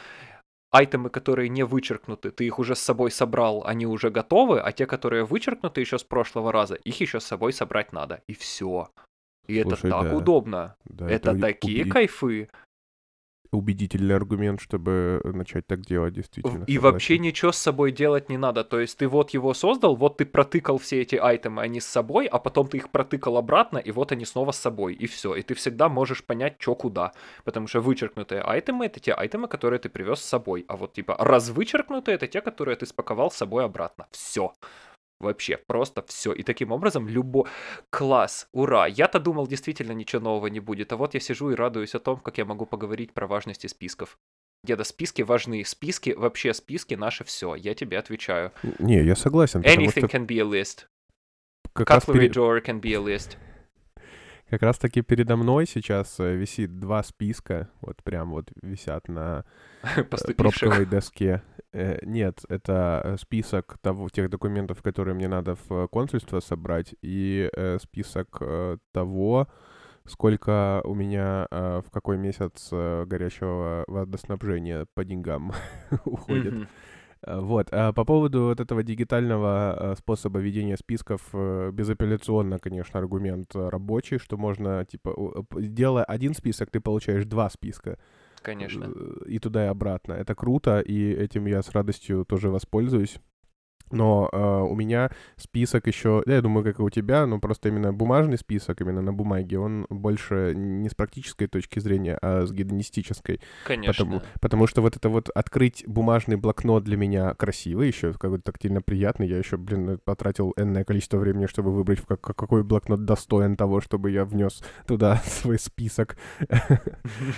айтемы, которые не вычеркнуты. Ты их уже с собой собрал, они уже готовы, а те, которые вычеркнуты еще с прошлого раза, их еще с собой собрать надо. И все. И Слушай, это так да. удобно. Да, это это такие уб... кайфы. Убедительный аргумент, чтобы начать так делать, действительно. И согласен. Вообще ничего с собой делать не надо. То есть ты вот его создал, вот ты протыкал все эти айтемы, они с собой, а потом ты их протыкал обратно, и вот они снова с собой, и все. И ты всегда можешь понять, что куда. Потому что вычеркнутые айтемы — это те айтемы, которые ты привез с собой. А вот типа развычеркнутые — это те, которые ты спаковал с собой обратно. Все. Вообще, просто все. И таким образом, любой... Класс, ура! Я-то думал, действительно ничего нового не будет. А вот я сижу и радуюсь о том, как я могу поговорить про важности списков. Деда, списки важны. Списки, вообще списки — наше все. Я тебе отвечаю. Не, я согласен. Anything что... can be a list. Как Cutlery пере... drawer can be a list. Как раз таки передо мной сейчас висит два списка. Вот прям вот висят на пробковой доске. Нет, это список того, тех документов, которые мне надо в консульство собрать, и список того, сколько у меня в какой месяц горячего водоснабжения по деньгам уходит. Mm-hmm. Вот. А по поводу вот этого дигитального способа ведения списков, безапелляционно, конечно, аргумент рабочий, что можно, типа, делая один список, ты получаешь два списка. Конечно. И туда, и обратно. Это круто, и этим я с радостью тоже воспользуюсь. Но э, у меня список еще, я думаю, как и у тебя, но просто именно бумажный список, именно на бумаге, он больше не с практической точки зрения, а с гедонистической. Конечно. Потому, потому что вот это вот открыть бумажный блокнот для меня красивый еще, какой-то тактильно приятный. Я еще, блин, потратил энное количество времени, чтобы выбрать, как, какой блокнот достоин того, чтобы я внес туда свой список.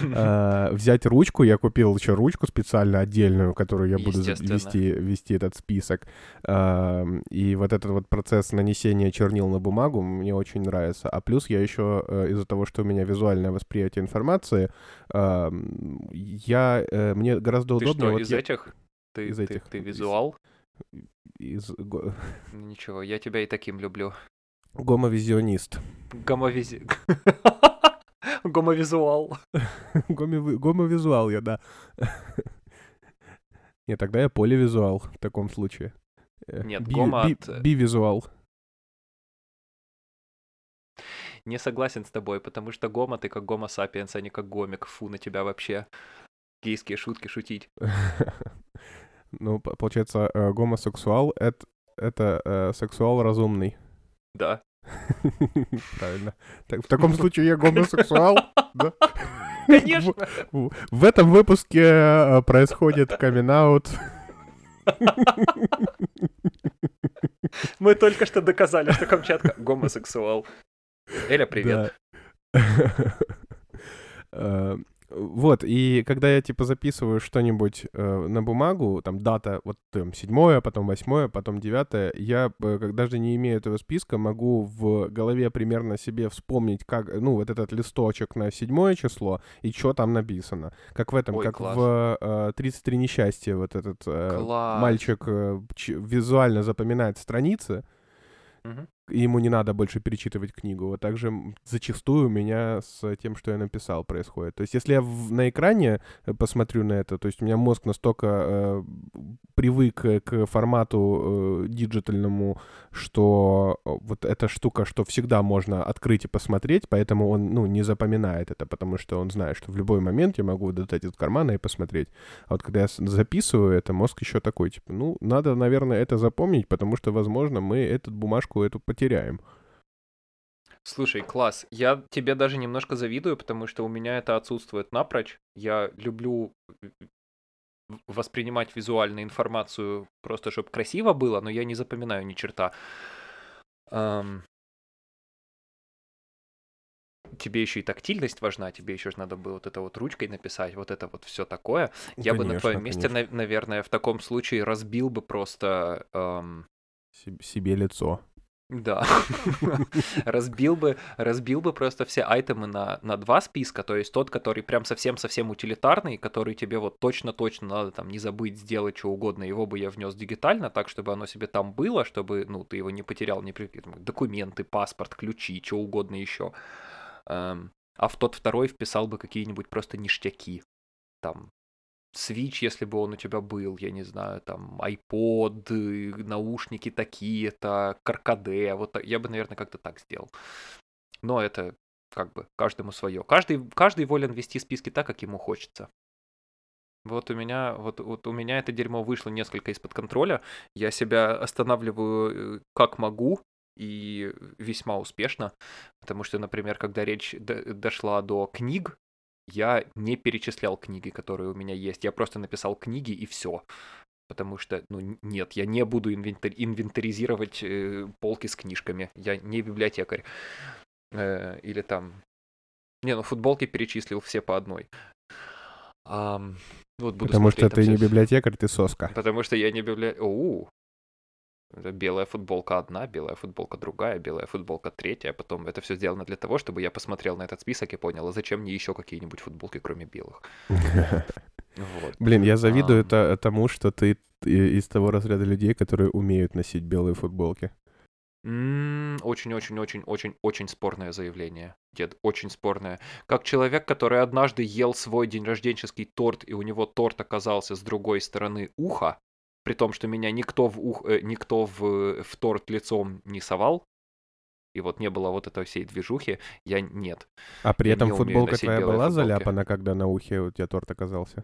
Взять ручку, я купил еще ручку специально отдельную, которую я буду вести этот список. Uh, и вот этот вот процесс нанесения чернил на бумагу мне очень нравится. А плюс я еще uh, из-за того, что у меня визуальное восприятие информации, uh, я, uh, мне гораздо ты удобнее... Что, вот из я... этих? Ты, из ты, этих? Ты визуал? Из... Из... Ничего, я тебя и таким люблю. Гомовизионист. Гомовизи... Гомовизуал. Гомовизуал я, да. Нет, тогда я поливизуал в таком случае. Нет, би, гома би, от... Бивизуал. Не согласен с тобой, потому что гома ты как гомо сапиенс, а не как гомик. Фу на тебя вообще. гейские шутки шутить. Ну, получается, гомосексуал — это сексуал разумный. Да. Правильно. В таком случае я гомосексуал, да? Конечно. В этом выпуске происходит камин-аут. Мы только что доказали, что Камчатка гомосексуал. Эля, привет. Вот, и когда я, типа, записываю что-нибудь э, на бумагу, там, дата, вот, там, седьмое, потом восьмое, потом девятое, я, э, даже не имея этого списка, могу в голове примерно себе вспомнить, как, ну, вот этот листочек на седьмое число и что там написано. Как в этом, Ой, как класс. в э, тридцать три несчастья вот этот э, мальчик э, ч- визуально запоминает страницы, угу. И ему не надо больше перечитывать книгу. Вот так же зачастую у меня с тем, что я написал, происходит. То есть если я в, на экране посмотрю на это, то есть у меня мозг настолько э, привык к формату э, диджитальному, что вот эта штука, что всегда можно открыть и посмотреть, поэтому он, ну, не запоминает это, потому что он знает, что в любой момент я могу достать из кармана и посмотреть. А вот когда я записываю это, мозг еще такой, типа, ну, надо, наверное, это запомнить, потому что, возможно, мы эту бумажку, эту потеряем. теряем. Слушай, класс. Я тебе даже немножко завидую, потому что у меня это отсутствует напрочь. Я люблю воспринимать визуальную информацию просто, чтобы красиво было, но я не запоминаю ни черта. Эм... Тебе еще и тактильность важна, тебе еще надо было вот это вот ручкой написать, вот это вот все такое. Ну, я конечно, бы на твоем месте, на- наверное, в таком случае разбил бы просто... Эм... Себе лицо. Да, разбил бы, разбил бы просто все айтемы на, на два списка, то есть тот, который прям совсем-совсем утилитарный, который тебе вот точно-точно надо там не забыть сделать что угодно, его бы я внес дигитально, так, чтобы оно себе там было, чтобы, ну, ты его не потерял, не при... документы, паспорт, ключи, что угодно еще. А в тот второй вписал бы какие-нибудь просто ништяки, там. Switch, если бы он у тебя был, я не знаю, там, iPod, наушники такие-то, каркаде, вот так, я бы, наверное, как-то так сделал. Но это как бы каждому свое. Каждый, каждый волен вести списки так, как ему хочется. Вот у меня, вот, вот у меня это дерьмо вышло несколько из-под контроля, я себя останавливаю как могу, и весьма успешно, потому что, например, когда речь до, дошла до книг, я не перечислял книги, которые у меня есть. Я просто написал книги и все. Потому что, ну, нет, я не буду инвентарь, инвентаризировать э, полки с книжками. Я не библиотекарь. Э, или там... Не, ну, футболки перечислил все по одной. А, вот буду Потому смотреть, что ты все... не библиотекарь, ты соска. Потому что я не библиотекарь. Оу! Белая футболка одна, белая футболка другая, белая футболка третья. Потом это все сделано для того, чтобы я посмотрел на этот список и понял, а зачем мне еще какие-нибудь футболки, кроме белых. Блин, я завидую тому, что ты из того разряда людей, которые умеют носить белые футболки. Очень-очень-очень-очень-очень спорное заявление, дед, очень спорное. Как человек, который однажды ел свой деньрожденческий торт, и у него торт оказался с другой стороны уха, при том, что меня никто в ух, никто в, в торт лицом не совал, и вот не было вот этой всей движухи, я нет. А при я этом футболка твоя была заляпана, когда на ухе у тебя торт оказался?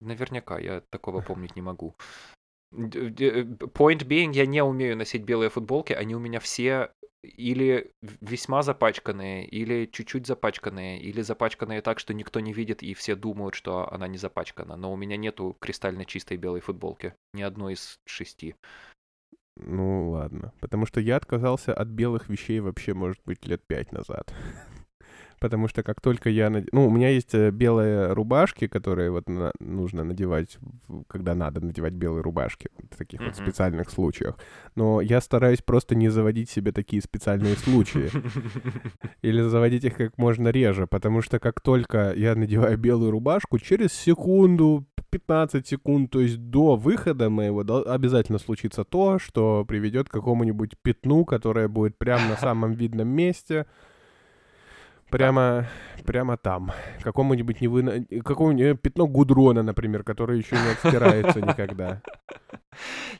Наверняка, я такого помнить не могу. Point being, я не умею носить белые футболки, они у меня все или весьма запачканные, или чуть-чуть запачканные, или запачканные так, что никто не видит, и все думают, что она не запачкана. Но у меня нету кристально чистой белой футболки, ни одной из шести. Ну ладно, потому что я отказался от белых вещей вообще, может быть, лет пять назад. Потому что как только я... Над... Ну, у меня есть белые рубашки, которые вот на... нужно надевать, когда надо надевать белые рубашки в таких mm-hmm. вот специальных случаях. Но я стараюсь просто не заводить себе такие специальные случаи. Или заводить их как можно реже, потому что как только я надеваю белую рубашку, через секунду, пятнадцать секунд, то есть до выхода моего, обязательно случится то, что приведет к какому-нибудь пятну, которое будет прямо на самом видном месте... Прямо, прямо там. Какому-нибудь невы... Какому-нибудь пятно гудрона, например, которое еще не отстирается никогда.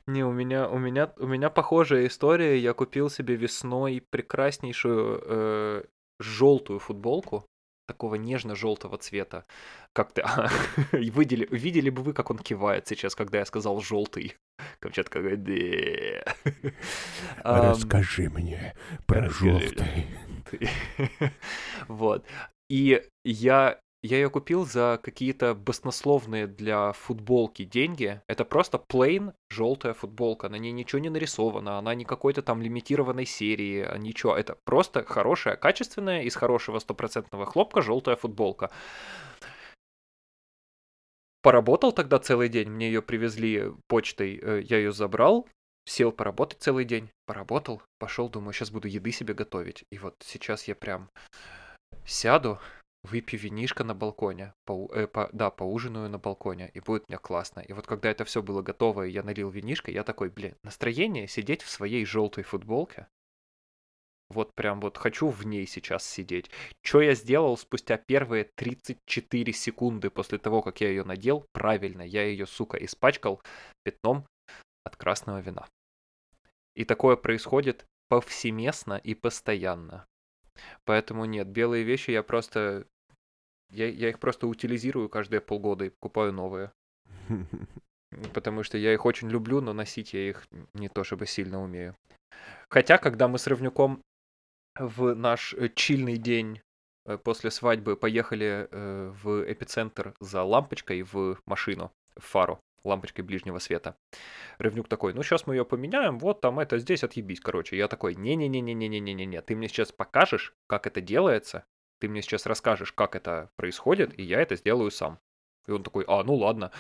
Не, у меня, у меня, у меня похожая история. Я купил себе весной прекраснейшую э, желтую футболку. такого нежно-желтого цвета. Как-то видели, видели бы вы, как он кивает сейчас, когда я сказал «желтый». Камчатка говорит «дэ». Расскажи мне про желтый. Вот. И я... Я ее купил за какие-то баснословные для футболки деньги. Это просто плейн желтая футболка. На ней ничего не нарисовано. Она не какой-то там лимитированной серии. Ничего. Это просто хорошая, качественная, из хорошего стопроцентного хлопка желтая футболка. Поработал тогда целый день. Мне ее привезли почтой. Я ее забрал. Сел поработать целый день. Поработал. Пошел, думаю, сейчас буду еды себе готовить. И вот сейчас я прям сяду. Выпью винишко на балконе, по, э, по, да, поужинаю на балконе, и будет мне классно. И вот когда это все было готово, и я налил винишко, я такой, блин, настроение сидеть в своей желтой футболке. Вот прям вот хочу в ней сейчас сидеть. Что я сделал спустя первые тридцать четыре секунды после того, как я ее надел? Правильно, я ее, сука, испачкал пятном от красного вина. И такое происходит повсеместно и постоянно. Поэтому нет, белые вещи я просто... Я, я их просто утилизирую каждые полгода и покупаю новые. Потому что я их очень люблю, но носить я их не то чтобы сильно умею. Хотя, когда мы с Рывнюком в наш чильный день после свадьбы поехали в эпицентр за лампочкой в машину, в фару, лампочкой ближнего света. Рывнюк такой, ну сейчас мы ее поменяем, вот там это здесь, отъебись, короче. Я такой, не-не-не-не-не-не-не-не, ты мне сейчас покажешь, как это делается, ты мне сейчас расскажешь, как это происходит, и я это сделаю сам. И он такой, а, ну ладно.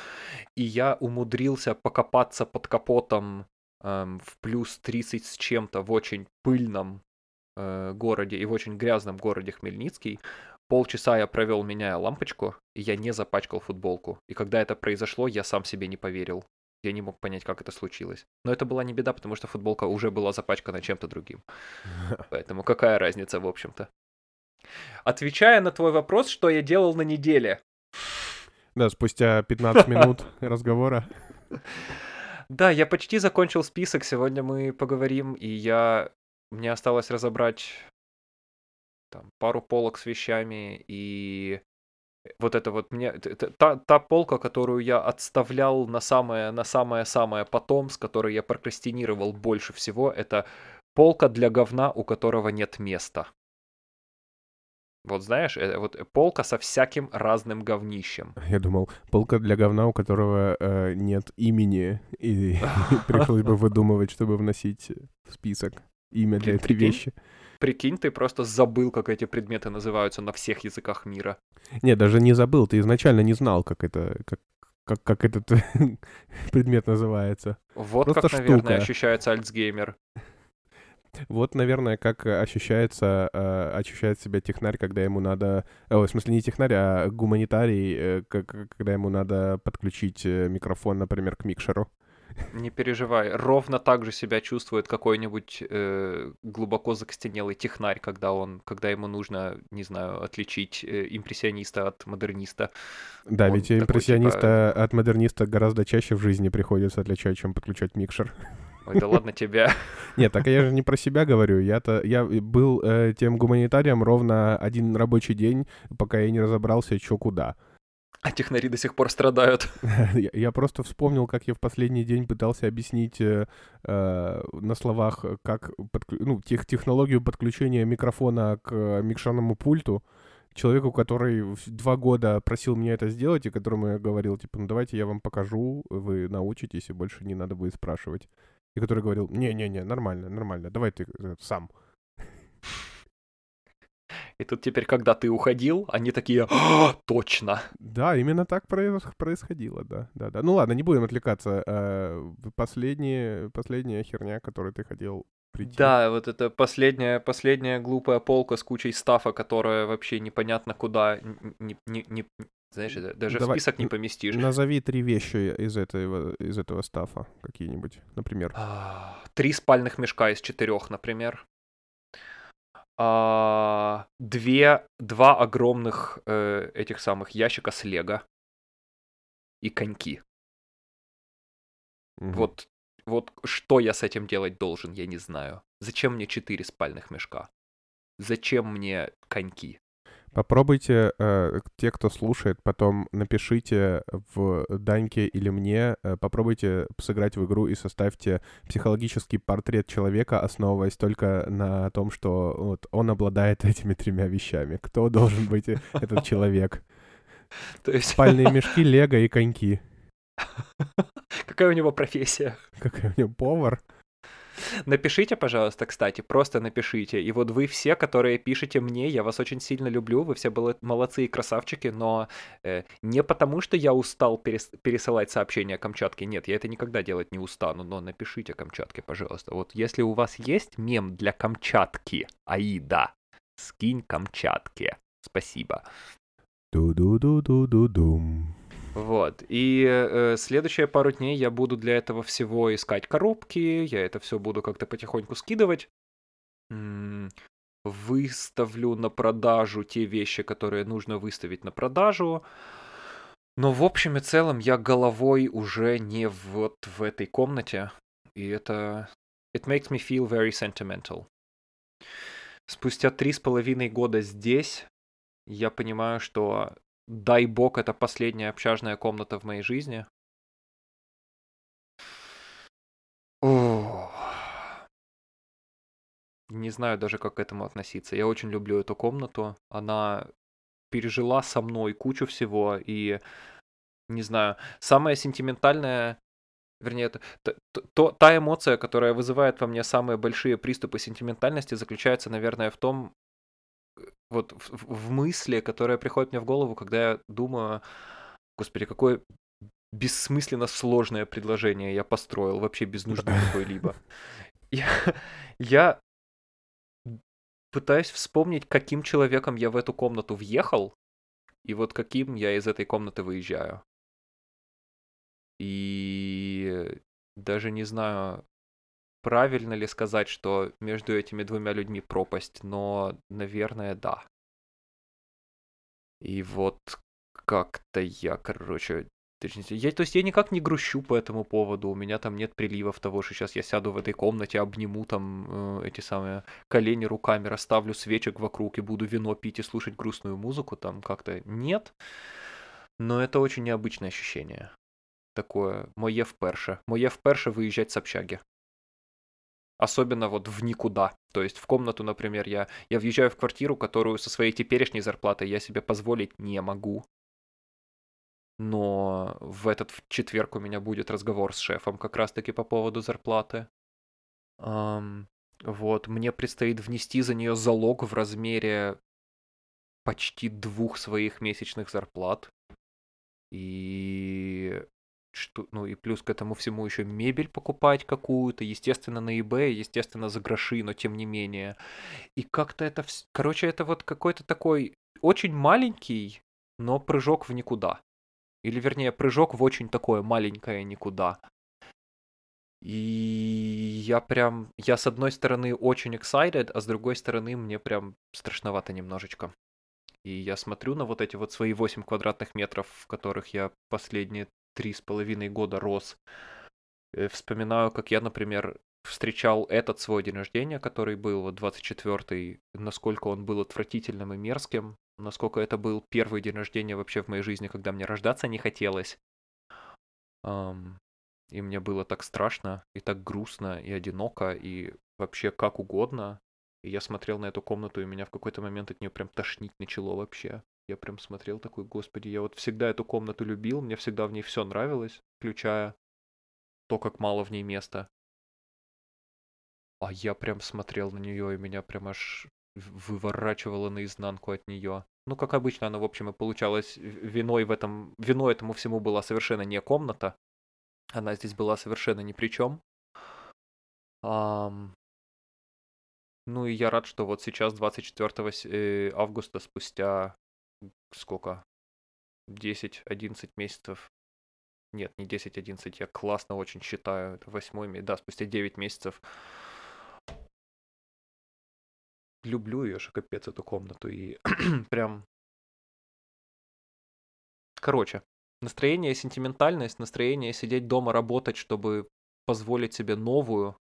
И я умудрился покопаться под капотом эм, в плюс тридцать с чем-то в очень пыльном э, городе и в очень грязном городе Хмельницкий. Полчаса я провел, меняя лампочку, и я не запачкал футболку. И когда это произошло, я сам себе не поверил. Я не мог понять, как это случилось. Но это была не беда, потому что футболка уже была запачкана чем-то другим. Поэтому какая разница, в общем-то. Отвечая на твой вопрос, что я делал на неделе. Да, спустя пятнадцать минут разговора. Да, я почти закончил список. Сегодня мы поговорим, и я... Мне осталось разобрать... Там, пару полок с вещами и вот это вот мне это, та, та полка, которую я отставлял на самое, на самое-самое потом, с которой я прокрастинировал больше всего, это полка для говна, у которого нет места. Вот знаешь, это, вот полка со всяким разным говнищем. Я думал, полка для говна, у которого э, нет имени, и пришлось бы выдумывать, чтобы вносить в список имя для этой вещи. Прикинь, ты просто забыл, как эти предметы называются на всех языках мира. Не, даже не забыл, ты изначально не знал, как это, как, как, как этот предмет называется. Вот просто как, штука. Наверное, ощущается Альцгеймер. Вот, наверное, как ощущается, э, ощущает себя технарь, когда ему надо... О, в смысле, не технарь, а гуманитарий, э, когда ему надо подключить микрофон, например, к микшеру. Не переживай, ровно так же себя чувствует какой-нибудь э, глубоко закостенелый технарь, когда он, когда ему нужно, не знаю, отличить э, импрессиониста от модерниста. Да, он ведь импрессиониста такой, типа... от модерниста гораздо чаще в жизни приходится отличать, чем подключать микшер. Ой, да ладно тебя. Нет, так я же не про себя говорю. Я-то я был э, тем гуманитарием ровно один рабочий день, пока я не разобрался, чё куда. А технари до сих пор страдают. я, я просто вспомнил, как я в последний день пытался объяснить э, на словах, как подклю... ну, тех, технологию подключения микрофона к микшерному пульту. Человеку, который два года просил меня это сделать, и которому я говорил, типа, ну давайте я вам покажу, вы научитесь, и больше не надо будет спрашивать. И который говорил, не-не-не, нормально, нормально, давай ты сам. И тут теперь, когда ты уходил, они такие, точно. Да, именно так происходило, да. да, да. Ну ладно, не будем отвлекаться. Последняя, последняя херня, к которой ты хотел прийти. Да, вот это последняя, последняя глупая полка с кучей стафа, которая вообще непонятно куда, не, не, не, знаешь, даже давай, в список не поместишь. Назови три вещи из этого, из этого стафа какие-нибудь, например. Три спальных мешка из четырех, например. А, две, два огромных э, этих самых ящика с лего и коньки. Mm-hmm. Вот, вот что я с этим делать должен, я не знаю. Зачем мне четыре спальных мешка? Зачем мне коньки? Попробуйте, э, те, кто слушает, потом напишите в Даньке или мне, э, попробуйте сыграть в игру и составьте психологический портрет человека, основываясь только на том, что вот, он обладает этими тремя вещами. Кто должен быть этот человек? Спальные мешки, лего и коньки. Какая у него профессия? Какая у него повар? Напишите, пожалуйста, кстати, просто напишите. И вот вы все, которые пишете мне, я вас очень сильно люблю, вы все были молодцы и красавчики, но э, не потому, что я устал перес- пересылать сообщения о Камчатке, нет, я это никогда делать не устану, но напишите о Камчатке, пожалуйста. Вот если у вас есть мем для Камчатки, Аида, скинь Камчатке, спасибо. Ду-ду-ду-ду-ду-дум. Вот, и э, следующие пару дней я буду для этого всего искать коробки, я это все буду как-то потихоньку скидывать, м-м- выставлю на продажу те вещи, которые нужно выставить на продажу, но в общем и целом я головой уже не вот в этой комнате, и это... It makes me feel very sentimental. Спустя три с половиной года здесь я понимаю, что... Дай бог, это последняя общажная комната в моей жизни. О, не знаю даже, как к этому относиться. Я очень люблю эту комнату. Она пережила со мной кучу всего. И, не знаю, самая сентиментальная... Вернее, это, то, то, та эмоция, которая вызывает во мне самые большие приступы сентиментальности, заключается, наверное, в том... Вот в, в мысли, которая приходит мне в голову, когда я думаю, господи, какое бессмысленно сложное предложение я построил вообще без нужды какой-либо. Я, я пытаюсь вспомнить, каким человеком я в эту комнату въехал, и вот каким я из этой комнаты выезжаю. И даже не знаю... Правильно ли сказать, что между этими двумя людьми пропасть? Но, наверное, да. И вот как-то я, короче... Я, то есть я никак не грущу по этому поводу. У меня там нет приливов того, что сейчас я сяду в этой комнате, обниму там э, эти самые колени руками, расставлю свечек вокруг и буду вино пить и слушать грустную музыку. Там как-то нет. Но это очень необычное ощущение. Такое моє вперше. Моє вперше выезжать с общаги. Особенно вот в никуда. То есть в комнату, например, я, я въезжаю в квартиру, которую со своей теперешней зарплатой я себе позволить не могу. Но в этот в четверг у меня будет разговор с шефом как раз-таки по поводу зарплаты. Эм, вот, мне предстоит внести за нее залог в размере почти двух своих месячных зарплат. И... Что, ну и плюс к этому всему еще мебель покупать какую-то, естественно, на eBay, естественно, за гроши, но тем не менее. И как-то это... Вс... Короче, это вот какой-то такой очень маленький, но прыжок в никуда. Или, вернее, прыжок в очень такое маленькое никуда. И я прям... Я, с одной стороны, очень excited, а с другой стороны, мне прям страшновато немножечко. И я смотрю на вот эти вот свои восемь квадратных метров, в которых я последние... три с половиной года рос. Вспоминаю, как я, например, встречал этот свой день рождения, который был вот двадцать четвёртый, насколько он был отвратительным и мерзким, насколько это был первый день рождения вообще в моей жизни, когда мне рождаться не хотелось. И мне было так страшно, и так грустно, и одиноко, и вообще как угодно. И я смотрел на эту комнату, и меня в какой-то момент от нее прям тошнить начало вообще. Я прям смотрел такой, господи, я вот всегда эту комнату любил, мне всегда в ней все нравилось, включая то, как мало в ней места. А я прям смотрел на нее, и меня прям аж выворачивало наизнанку от нее. Ну, как обычно, она, в общем, и получалась виной в этом... Виной этому всему была совершенно не комната. Она здесь была совершенно ни при чем. Ам... Ну, и я рад, что вот сейчас, двадцать четвёртого августа, спустя... Сколько? десять-одиннадцать месяцев. Нет, не десять одиннадцать, я классно очень считаю. Это восьмой, да, спустя девять месяцев. Люблю ее же, капец, эту комнату. И прям... Короче, настроение, сентиментальность, настроение сидеть дома, работать, чтобы позволить себе новую.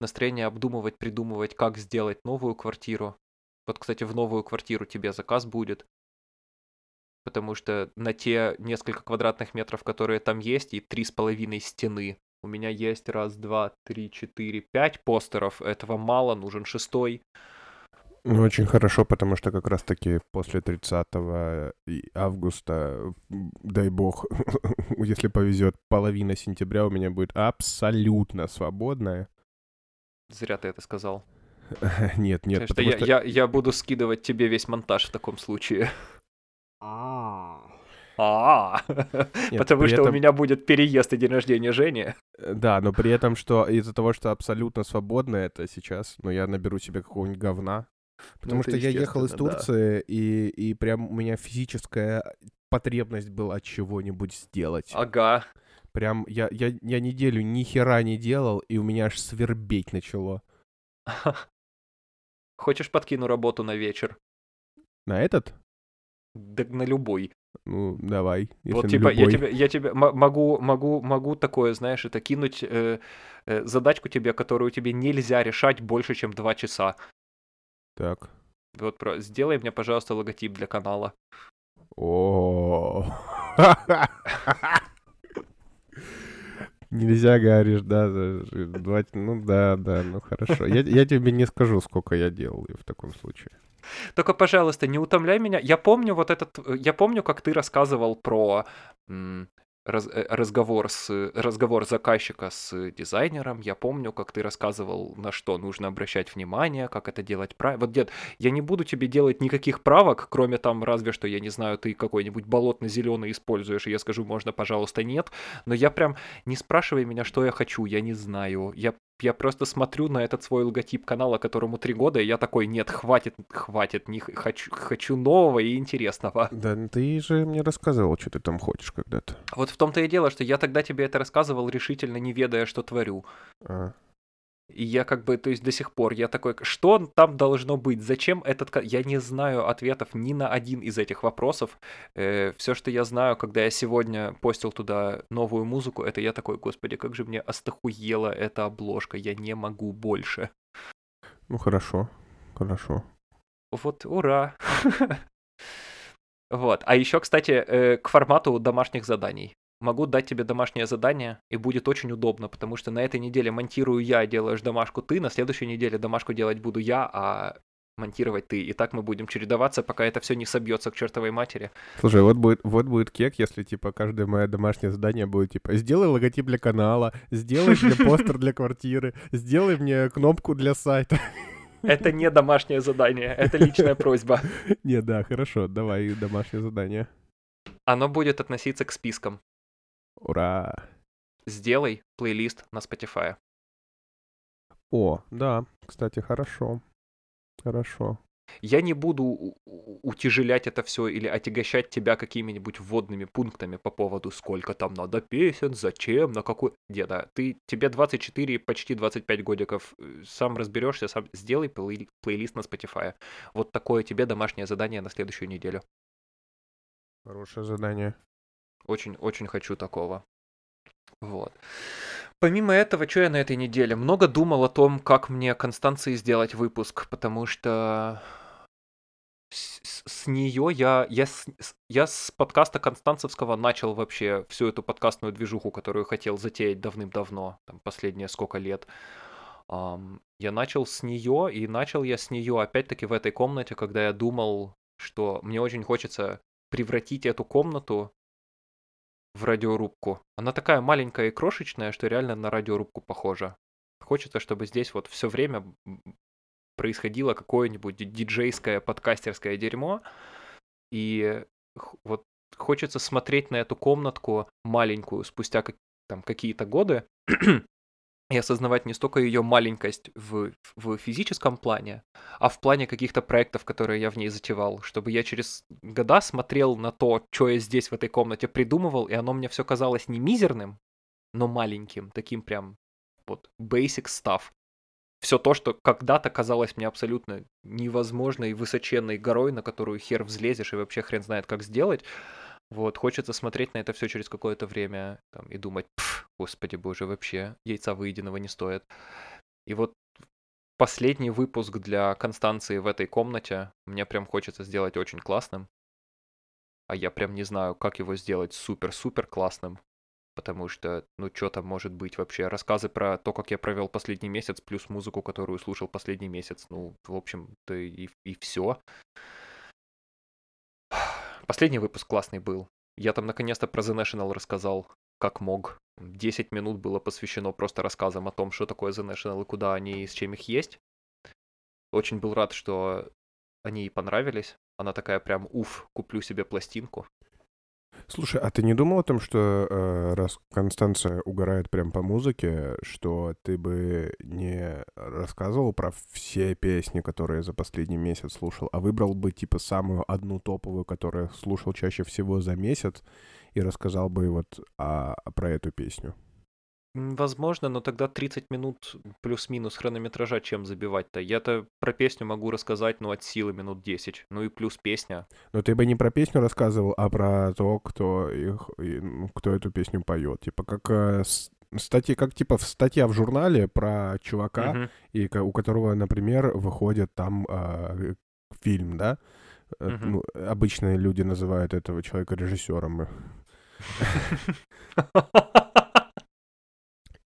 Настроение обдумывать, придумывать, как сделать новую квартиру. Вот, кстати, в новую квартиру тебе заказ будет. Потому что на те несколько квадратных метров, которые там есть, и три с половиной стены, у меня есть раз, два, три, четыре, пять постеров. Этого мало, нужен шестой. Ну, очень хорошо, потому что как раз-таки после тридцатого августа, дай бог, если повезет, половина сентября у меня будет абсолютно свободная. Зря ты это сказал. Нет, нет. Потому что, что... Я, я, я буду скидывать тебе весь монтаж в таком случае. А-а-а. Нет, потому что этом... у меня будет переезд и день рождения Жени. Да, но при этом, что из-за того, что абсолютно свободно это сейчас, но ну, я наберу себе какого-нибудь говна. Потому ну, что я ехал из Турции, да. и, и прям у меня физическая потребность была чего-нибудь сделать. Ага. Прям я, я, я неделю ни хера не делал, и у меня аж свербеть начало. Хочешь, подкину работу на вечер? На этот? Да на любой. Ну, давай. Вот, типа, я тебе, я тебе м- могу, могу, могу такое, знаешь, это кинуть э, э, задачку тебе, которую тебе нельзя решать больше, чем два часа. Так. Вот, про... сделай мне, пожалуйста, логотип для канала. О. Нельзя, говоришь, да, да, ну да, да, ну хорошо. Я, я тебе не скажу, сколько я делал в таком случае. Только, пожалуйста, не утомляй меня. Я помню вот этот, я помню, как ты рассказывал про м, раз, разговор с разговор заказчика с дизайнером. Я помню, как ты рассказывал, на что нужно обращать внимание, как это делать правильно. Вот, дед, я не буду тебе делать никаких правок, кроме там, разве что, я не знаю, ты какой-нибудь болотно-зеленый используешь, и я скажу, можно, пожалуйста, нет. Но я прям, не спрашивай меня, что я хочу, я не знаю. Я Я просто смотрю на этот свой логотип канала, которому три года, и я такой, нет, хватит, хватит, не хочу, хочу нового и интересного. Да, ты же мне рассказывал, что ты там хочешь когда-то. Вот в том-то и дело, что я тогда тебе это рассказывал, решительно не ведая, что творю. А. И я как бы, то есть до сих пор, я такой, что там должно быть, зачем этот... Я не знаю ответов ни на один из этих вопросов. Э, все, что я знаю, когда я сегодня постил туда новую музыку, это я такой, господи, как же мне остохуела эта обложка, я не могу больше. Ну хорошо, хорошо. Вот, ура. Вот, а еще, кстати, к формату домашних заданий. Могу дать тебе домашнее задание, и будет очень удобно, потому что на этой неделе монтирую я, делаешь домашку ты, на следующей неделе домашку делать буду я, а монтировать ты. И так мы будем чередоваться, пока это все не собьется к чертовой матери. Слушай, вот будет, вот будет кек, если, типа, каждое мое домашнее задание будет, типа, сделай логотип для канала, сделай мне постер для квартиры, сделай мне кнопку для сайта. Это не домашнее задание, это личная просьба. Не, да, хорошо, давай домашнее задание. Оно будет относиться к спискам. Ура! Сделай плейлист на Spotify. О, да, кстати, хорошо. Хорошо. Я не буду утяжелять это все или отягощать тебя какими-нибудь вводными пунктами по поводу, сколько там надо песен, зачем, на какой... Деда, ты, тебе двадцать четыре, почти двадцать пять годиков, сам разберешься, сам сделай плей- плейлист на Spotify. Вот такое тебе домашнее задание на следующую неделю. Хорошее задание. Очень-очень хочу такого. Вот. Помимо этого, что я на этой неделе? Много думал о том, как мне Констанции сделать выпуск, потому что с, с нее я, я, с, я с подкаста Констанцевского начал вообще всю эту подкастную движуху, которую хотел затеять давным-давно, там, последние сколько лет. Um, я начал с нее, и начал я с нее опять-таки в этой комнате, когда я думал, что мне очень хочется превратить эту комнату в радиорубку. Она такая маленькая и крошечная, что реально на радиорубку похожа. Хочется, чтобы здесь вот все время происходило какое-нибудь диджейское, подкастерское дерьмо. И вот хочется смотреть на эту комнатку маленькую спустя как, там, какие-то годы и осознавать не столько ее маленькость в, в физическом плане, а в плане каких-то проектов, которые я в ней затевал, чтобы я через года смотрел на то, что я здесь в этой комнате придумывал, и оно мне все казалось не мизерным, но маленьким, таким прям вот basic stuff. Все то, что когда-то казалось мне абсолютно невозможной, высоченной горой, на которую хер взлезешь и вообще хрен знает, как сделать. Вот, хочется смотреть на это все через какое-то время там, и думать, пф, господи боже, вообще яйца выеденного не стоит. И вот последний выпуск для Констанции в этой комнате мне прям хочется сделать очень классным. А я прям не знаю, как его сделать супер-супер классным. Потому что, ну, что там может быть вообще? Рассказы про то, как я провел последний месяц, плюс музыку, которую слушал последний месяц. Ну, в общем-то, и, и все. Последний выпуск классный был. Я там наконец-то про The National рассказал, как мог. десять минут было посвящено просто рассказам о том, что такое The National и куда они и с чем их есть. Очень был рад, что они ей понравились. Она такая прям, уф, куплю себе пластинку. Слушай, а ты не думал о том, что э, раз Констанция угорает прям по музыке, что ты бы не рассказывал про все песни, которые за последний месяц слушал, а выбрал бы типа самую одну топовую, которую слушал чаще всего за месяц, и рассказал бы вот о, про эту песню? Возможно, но тогда тридцать минут плюс-минус хронометража чем забивать-то? Я-то про песню могу рассказать, ну, от силы минут десять. Ну и плюс песня. Но ты бы не про песню рассказывал, а про то, кто их, кто эту песню поет. Типа как статья, как типа статья в журнале про чувака, угу. и у которого, например, выходит там э, фильм, да? Угу. Ну, обычные люди называют этого человека режиссером.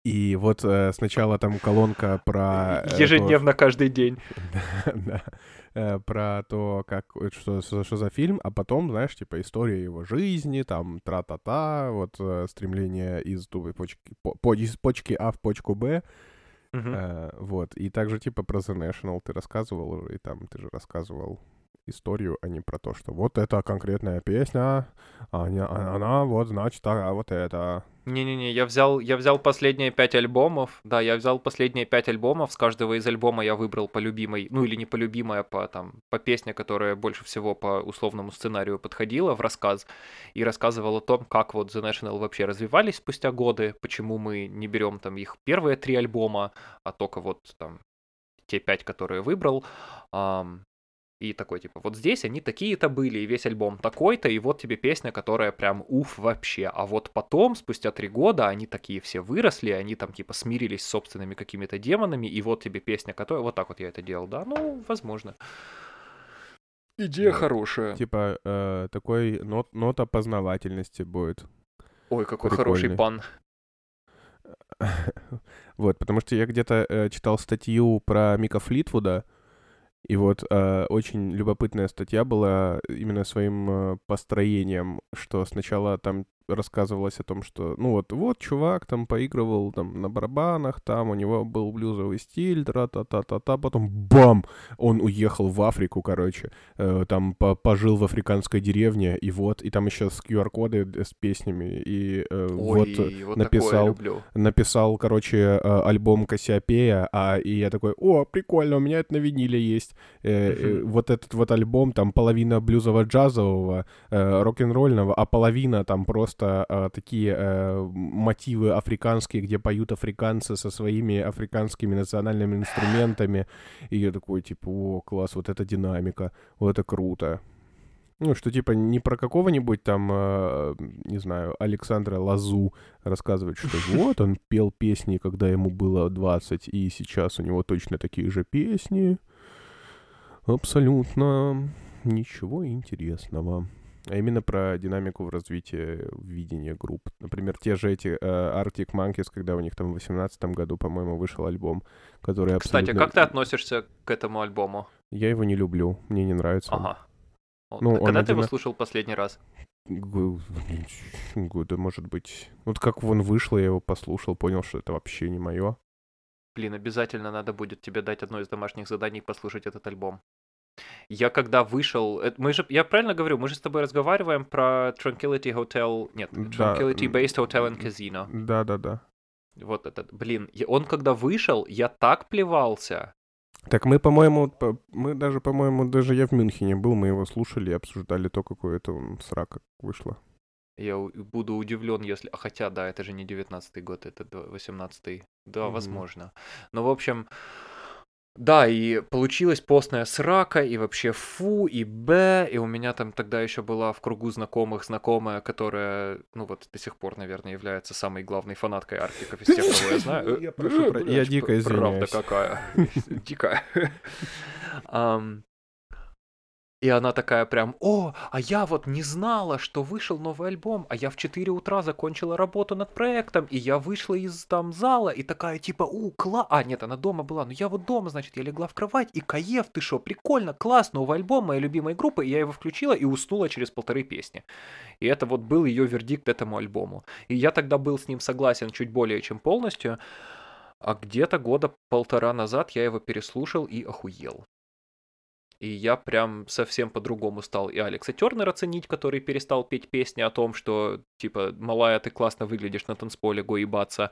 И вот э, сначала там колонка про... Э, Ежедневно, то, каждый день. Да, да. Э, про то, как, что, что за фильм, а потом, знаешь, типа история его жизни, там тра-та-та, вот э, стремление из, почки, по, по, из почки А в почку Б. Угу. Э, вот. И также типа про The National ты рассказывал, и там ты же рассказывал историю, а не про то, что вот эта конкретная песня, она, она вот, значит, а вот это... Не-не-не, я взял, я взял последние пять альбомов, да, я взял последние пять альбомов, с каждого из альбома я выбрал по любимой, ну или не по любимой, а по, там, по песне, которая больше всего по условному сценарию подходила в рассказ, и рассказывал о том, как вот The National вообще развивались спустя годы, почему мы не берем там их первые три альбома, а только вот там те пять, которые выбрал, и такой типа, вот здесь они такие-то были, и весь альбом такой-то, и вот тебе песня, которая прям уф вообще. А вот потом, спустя три года, они такие все выросли, они там типа смирились с собственными какими-то демонами, и вот тебе песня, которая... Вот так вот я это делал, да? Ну, возможно. Идея да. хорошая. Типа э, такой нот, нота познавательности будет. Ой, какой прикольный. Хороший пан. Вот, потому что я где-то читал статью про Мика Флитвуда. И вот э, очень любопытная статья была именно своим э, построением, что сначала там рассказывалось о том, что, ну вот, вот чувак там поигрывал там на барабанах, там у него был блюзовый стиль, тра-та-та-та-та, потом бам! Он уехал в Африку, короче, э, там пожил в африканской деревне, и вот, и там еще с ку ар-коды с песнями, и э, ой, вот, вот написал, написал, короче, э, альбом Кассиопея, а и я такой, о, прикольно, у меня это на виниле есть. Э, э, вот этот вот альбом, там половина блюзово-джазового, э, рок-н-ролльного, а половина там просто Просто такие э, мотивы африканские, где поют африканцы со своими африканскими национальными инструментами. И я такой, типа, о, класс, вот это динамика, вот это круто. Ну, что, типа, не про какого-нибудь там, э, не знаю, Александра Лазу рассказывать, что вот он пел песни, когда ему было двадцать, и сейчас у него точно такие же песни. Абсолютно ничего интересного. А именно про динамику в развитии видения групп. Например, те же эти э, Arctic Monkeys, когда у них там в восемнадцатом году, по-моему, вышел альбом, который абсолютно... Кстати, как ты относишься к этому альбому? Я его не люблю, мне не нравится. Ага. Ну, когда ты один... его слушал последний раз? Да, может быть... Вот как он вышел, я его послушал, понял, что это вообще не мое. Блин, обязательно надо будет тебе дать одно из домашних заданий послушать этот альбом. Я когда вышел... Мы же, я правильно говорю, мы же с тобой разговариваем про Tranquility Hotel... Нет, Tranquility Based Hotel and Casino. Да-да-да. Вот этот, блин, он когда вышел, я так плевался. Так мы, по-моему, мы даже, по-моему, даже я в Мюнхене был, мы его слушали и обсуждали то, какой это срака вышла. Я буду удивлен, если... Хотя, да, это же не девятнадцатый год, это восемнадцатый. Да, mm-hmm. возможно. Но, в общем... Да, и получилась постная срака, и вообще фу, и бэ, и у меня там тогда еще была в кругу знакомых знакомая, которая, ну вот, до сих пор, наверное, является самой главной фанаткой Арктиков из тех, кого я знаю. Я прошу про... Я дико извиняюсь. Правда какая. Дикая. И она такая прям, о, а я вот не знала, что вышел новый альбом, а я в четыре утра закончила работу над проектом, и я вышла из там зала, и такая типа, у, кла... А, нет, она дома была, ну я вот дома, значит, я легла в кровать, и кайф, ты шо, прикольно, класс, новый альбом моей любимой группы, и я его включила и уснула через полторы песни. И это вот был ее вердикт этому альбому. И я тогда был с ним согласен чуть более чем полностью, а где-то года полтора назад я его переслушал и охуел. И я прям совсем по-другому стал и Алекса Тёрнера ценить, который перестал петь песни о том, что, типа, малая, ты классно выглядишь на танцполе, го ебаться,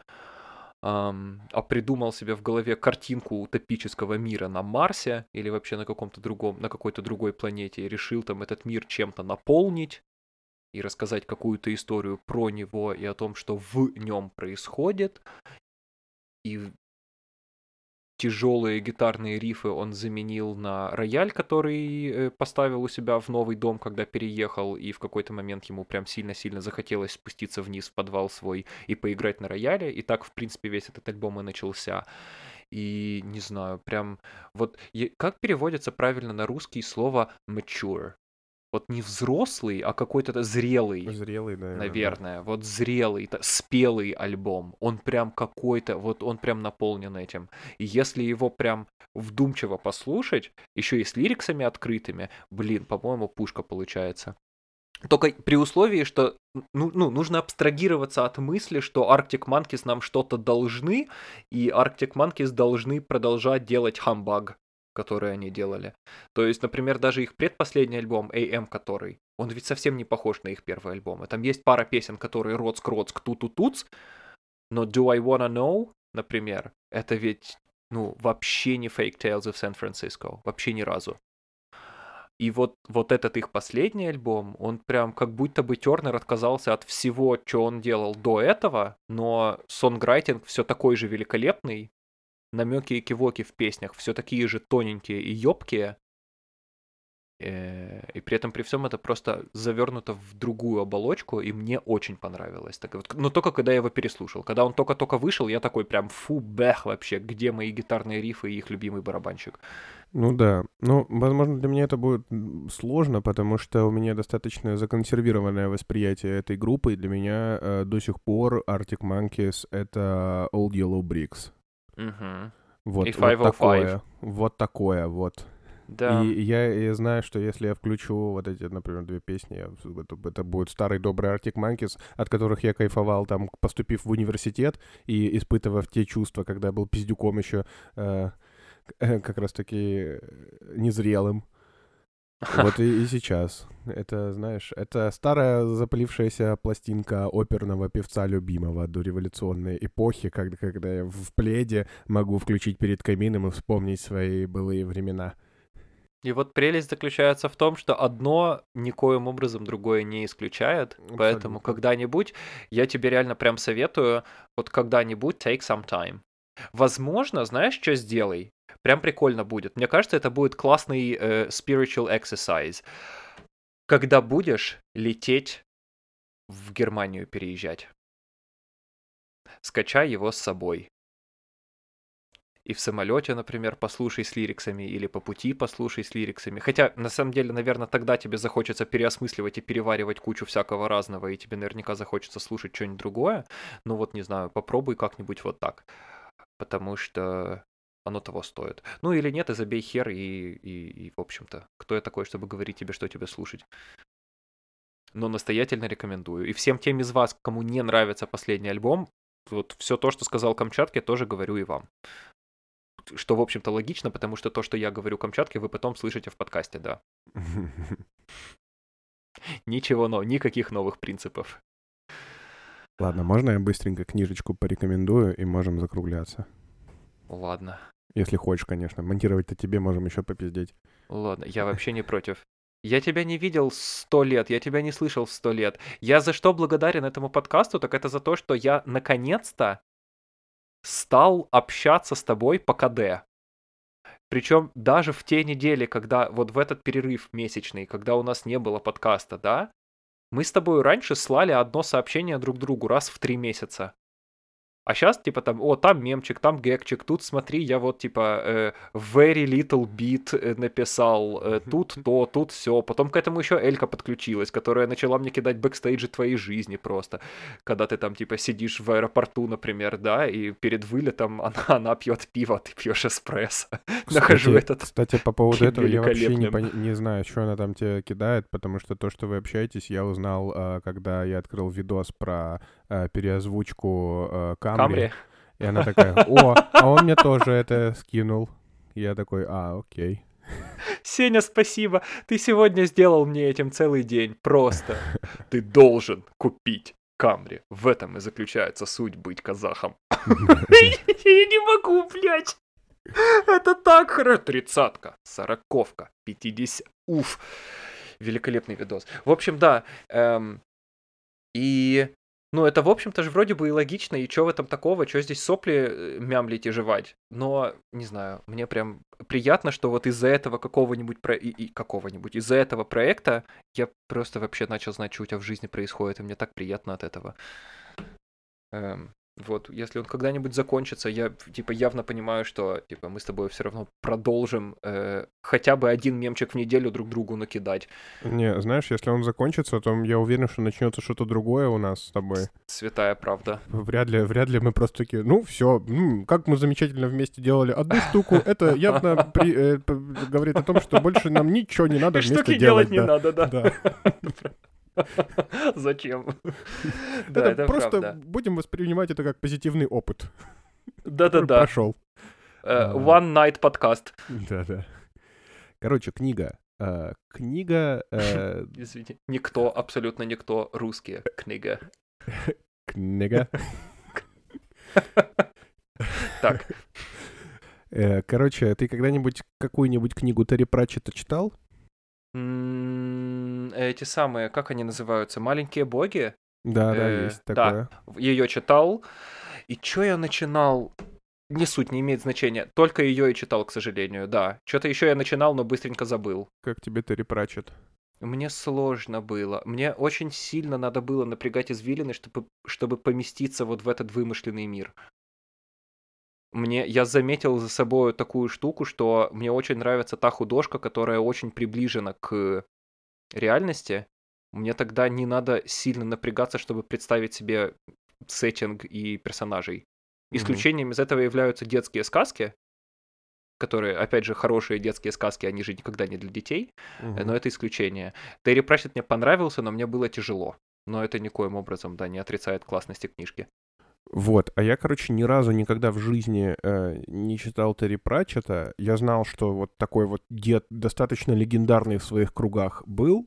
эм, а придумал себе в голове картинку утопического мира на Марсе или вообще на каком-то другом, на какой-то другой планете, и решил там этот мир чем-то наполнить и рассказать какую-то историю про него и о том, что в нем происходит. И... тяжелые гитарные рифы он заменил на рояль, который поставил у себя в новый дом, когда переехал, и в какой-то момент ему прям сильно-сильно захотелось спуститься вниз в подвал свой и поиграть на рояле, и так, в принципе, весь этот альбом и начался. И, не знаю, прям... Вот как переводится правильно на русский слово «mature»? Вот не взрослый, а какой-то зрелый, зрелый да, наверное, да. Вот зрелый, спелый альбом, он прям какой-то, вот он прям наполнен этим. И если его прям вдумчиво послушать, еще и с лириксами открытыми, блин, по-моему, пушка получается. Только при условии, что ну, ну, нужно абстрагироваться от мысли, что Arctic Monkeys нам что-то должны, и Arctic Monkeys должны продолжать делать хамбаг, которые они делали. То есть, например, даже их предпоследний альбом, эй эм, который, он ведь совсем не похож на их первый альбом. И там есть пара песен, которые роцк-роцк, ту-ту-туц, но Do I Wanna Know, например, это ведь, ну, вообще не Fake Tales of San Francisco, вообще ни разу. И вот, вот этот их последний альбом, он прям как будто бы Тёрнер отказался от всего, что он делал до этого, но сонграйтинг все такой же великолепный, намеки и кивоки в песнях все такие же тоненькие и ёбкие, и при этом при всем это просто завернуто в другую оболочку, и мне очень понравилось. Так вот, но только когда я его переслушал. Когда он только-только вышел, я такой прям фу, бэх вообще, где мои гитарные рифы и их любимый барабанщик. Ну да, ну, возможно, для меня это будет сложно, потому что у меня достаточно законсервированное восприятие этой группы, и для меня э, до сих пор Arctic Monkeys — это Old Yellow Bricks. Uh-huh. Вот, и вот такое, вот такое, вот. Да. И я, я знаю, что если я включу вот эти, например, две песни, это, это будет старый добрый Arctic Monkeys, от которых я кайфовал, там, поступив в университет и испытывав те чувства, когда был пиздюком еще, э, как раз-таки незрелым. Вот и, и сейчас. Это, знаешь, это старая запылившаяся пластинка оперного певца любимого до революционной эпохи, когда, когда я в пледе могу включить перед камином и вспомнить свои былые времена. И вот прелесть заключается в том, что одно никоим образом другое не исключает. Абсолютно. Поэтому когда-нибудь, я тебе реально прям советую, вот когда-нибудь take some time. Возможно, знаешь, что сделай? Прям прикольно будет. Мне кажется, это будет классный э, spiritual exercise. Когда будешь лететь в Германию переезжать, скачай его с собой. И в самолете, например, послушай с лириксами, или по пути послушай с лириксами. Хотя, на самом деле, наверное, тогда тебе захочется переосмысливать и переваривать кучу всякого разного, и тебе наверняка захочется слушать что-нибудь другое. Ну вот, не знаю, попробуй как-нибудь вот так. Потому что... оно того стоит. Ну или нет, и забей хер, и, и, и в общем-то, кто я такой, чтобы говорить тебе, что тебе слушать. Но настоятельно рекомендую. И всем тем из вас, кому не нравится последний альбом, вот все то, что сказал Камчатке, тоже говорю и вам. Что, в общем-то, логично, потому что то, что я говорю Камчатке, вы потом слышите в подкасте, да. Ничего, но никаких новых принципов. Ладно, можно я быстренько книжечку порекомендую, и можем закругляться? Ладно. Если хочешь, конечно. Монтировать-то тебе, можем еще попиздеть. Ладно, я вообще не против. Я тебя не видел сто лет, я тебя не слышал сто лет. Я за что благодарен этому подкасту, так это за то, что я наконец-то стал общаться с тобой по ка дэ. Причем даже в те недели, когда вот в этот перерыв месячный, когда у нас не было подкаста, да, мы с тобой раньше слали одно сообщение друг другу раз в три месяца. А сейчас, типа, там, о, там мемчик, там гэгчик, тут, смотри, я вот, типа, э, very little bit написал, э, тут то, тут все. Потом к этому еще Элька подключилась, которая начала мне кидать бэкстейджи твоей жизни просто. Когда ты там, типа, сидишь в аэропорту, например, да, и перед вылетом она, она пьет пиво, а ты пьешь эспрессо. Кстати, нахожу этот... Кстати, по поводу этого я вообще не, пони- не знаю, что она там тебе кидает, потому что то, что вы общаетесь, я узнал, когда я открыл видос про переозвучку камеры. Камри. И она такая, о, а он мне тоже это скинул. Я такой, а, окей. Сеня, спасибо. Ты сегодня сделал мне этим целый день. Просто. Ты должен купить Камри. В этом и заключается суть быть казахом. Я не могу, блядь. Это так хорошо. Тридцатка, сороковка, пятьдесят. Уф. Великолепный видос. В общем, да. И... Ну, это, в общем-то, же вроде бы и логично, и чё в этом такого, чё здесь сопли мямлить и жевать. Но, не знаю, мне прям приятно, что вот из-за этого какого-нибудь, про... и, и какого-нибудь, из-за этого проекта я просто вообще начал знать, что у тебя в жизни происходит, и мне так приятно от этого. Эм, вот, если он когда-нибудь закончится, я, типа, явно понимаю, что, типа, мы с тобой все равно продолжим э, хотя бы один мемчик в неделю друг другу накидать. Не, знаешь, если он закончится, то я уверен, что начнется что-то другое у нас с тобой. Святая правда. Вряд ли, вряд ли мы просто такие, ну, все, как мы замечательно вместе делали одну штуку, это явно при, э, говорит о том, что больше нам ничего не надо вместе делать. Штуки делать не надо, да. Зачем? Да, это просто правда. Будем воспринимать это как позитивный опыт. Да-да-да. Прошел. Uh, one night подкаст. Да-да. Короче, книга. Uh, книга... Uh... Извини. Никто, абсолютно никто. Русские. Книга. Книга. Так. Uh, короче, ты когда-нибудь какую-нибудь книгу Терри Пратчета читал? Эти самые, как они называются? «Маленькие боги»? Да, да, э, есть такое. Да, ее читал. И чё я начинал? Не суть, не имеет значения. Только ее и читал, к сожалению, да. Что-то еще я начинал, но быстренько забыл. Как тебе Терри Пратчет? Мне сложно было. Мне очень сильно надо было напрягать извилины, чтобы, чтобы поместиться вот в этот вымышленный мир. Мне, я заметил за собой такую штуку, что мне очень нравится та художка, которая очень приближена к реальности. Мне тогда не надо сильно напрягаться, чтобы представить себе сеттинг и персонажей. Исключением mm-hmm. из этого являются детские сказки, которые, опять же, хорошие детские сказки, они же никогда не для детей, mm-hmm. но это исключение. Терри Пратчет мне понравился, но мне было тяжело. Но это никоим образом, да, не отрицает классности книжки. Вот, а я, короче, ни разу никогда в жизни э, не читал Терри Пратчета. Я знал, что вот такой вот дед достаточно легендарный в своих кругах был.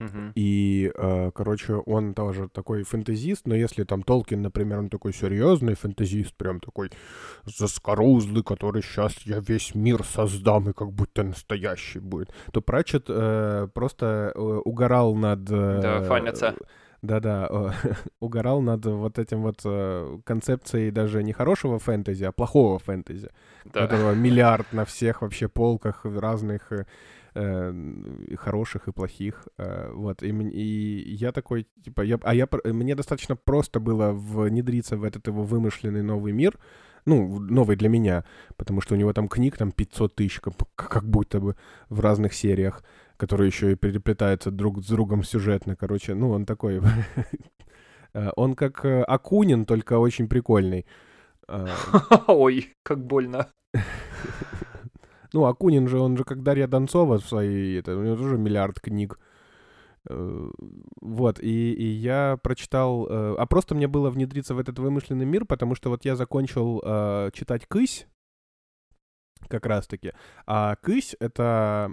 Mm-hmm. И, э, короче, он тоже такой фэнтезист. Но если там Толкин, например, он такой серьезный фэнтезист, прям такой заскорузлый, который сейчас я весь мир создам и как будто настоящий будет, то Пратчет э, просто э, угорал над... Э, да, фанится. Да-да, угорал над вот этим вот концепцией даже не хорошего фэнтези, а плохого фэнтези, да. Которого миллиард на всех вообще полках разных э, и хороших и плохих, э, вот. И, и я такой, типа, я, а я мне достаточно просто было внедриться в этот его вымышленный новый мир, ну, новый для меня, потому что у него там книг там пятьсот тысяч, как, как будто бы в разных сериях, которые еще и переплетаются друг с другом сюжетно, короче, ну, он такой... Он как Акунин, только очень прикольный. Ой, как больно. Ну, Акунин же, он же как Дарья Донцова в своей... У него тоже миллиард книг. Вот, и, и я прочитал... А просто мне было внедриться в этот вымышленный мир, потому что вот я закончил читать «Кысь», как раз-таки. А «Кысь» — это...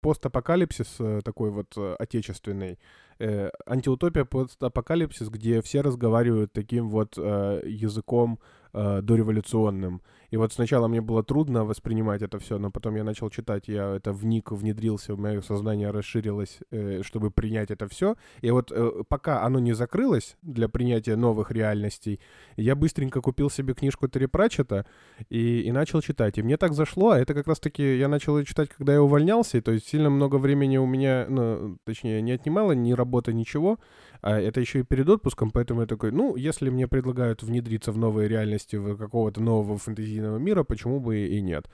постапокалипсис такой вот отечественный, э, антиутопия постапокалипсис, где все разговаривают таким вот э, языком э, дореволюционным. И вот сначала мне было трудно воспринимать это все, но потом я начал читать, я это вник, внедрился, мое сознание расширилось, э, чтобы принять это все. И вот э, пока оно не закрылось для принятия новых реальностей, я быстренько купил себе книжку Терри Пратчета и, и начал читать. И мне так зашло, а это как раз-таки я начал читать, когда я увольнялся, и, то есть сильно много времени у меня, ну, точнее, не отнимало ни работа, ничего. А это еще и перед отпуском, поэтому я такой, ну, если мне предлагают внедриться в новые реальности какого-то нового фэнтезийного мира, почему бы и нет.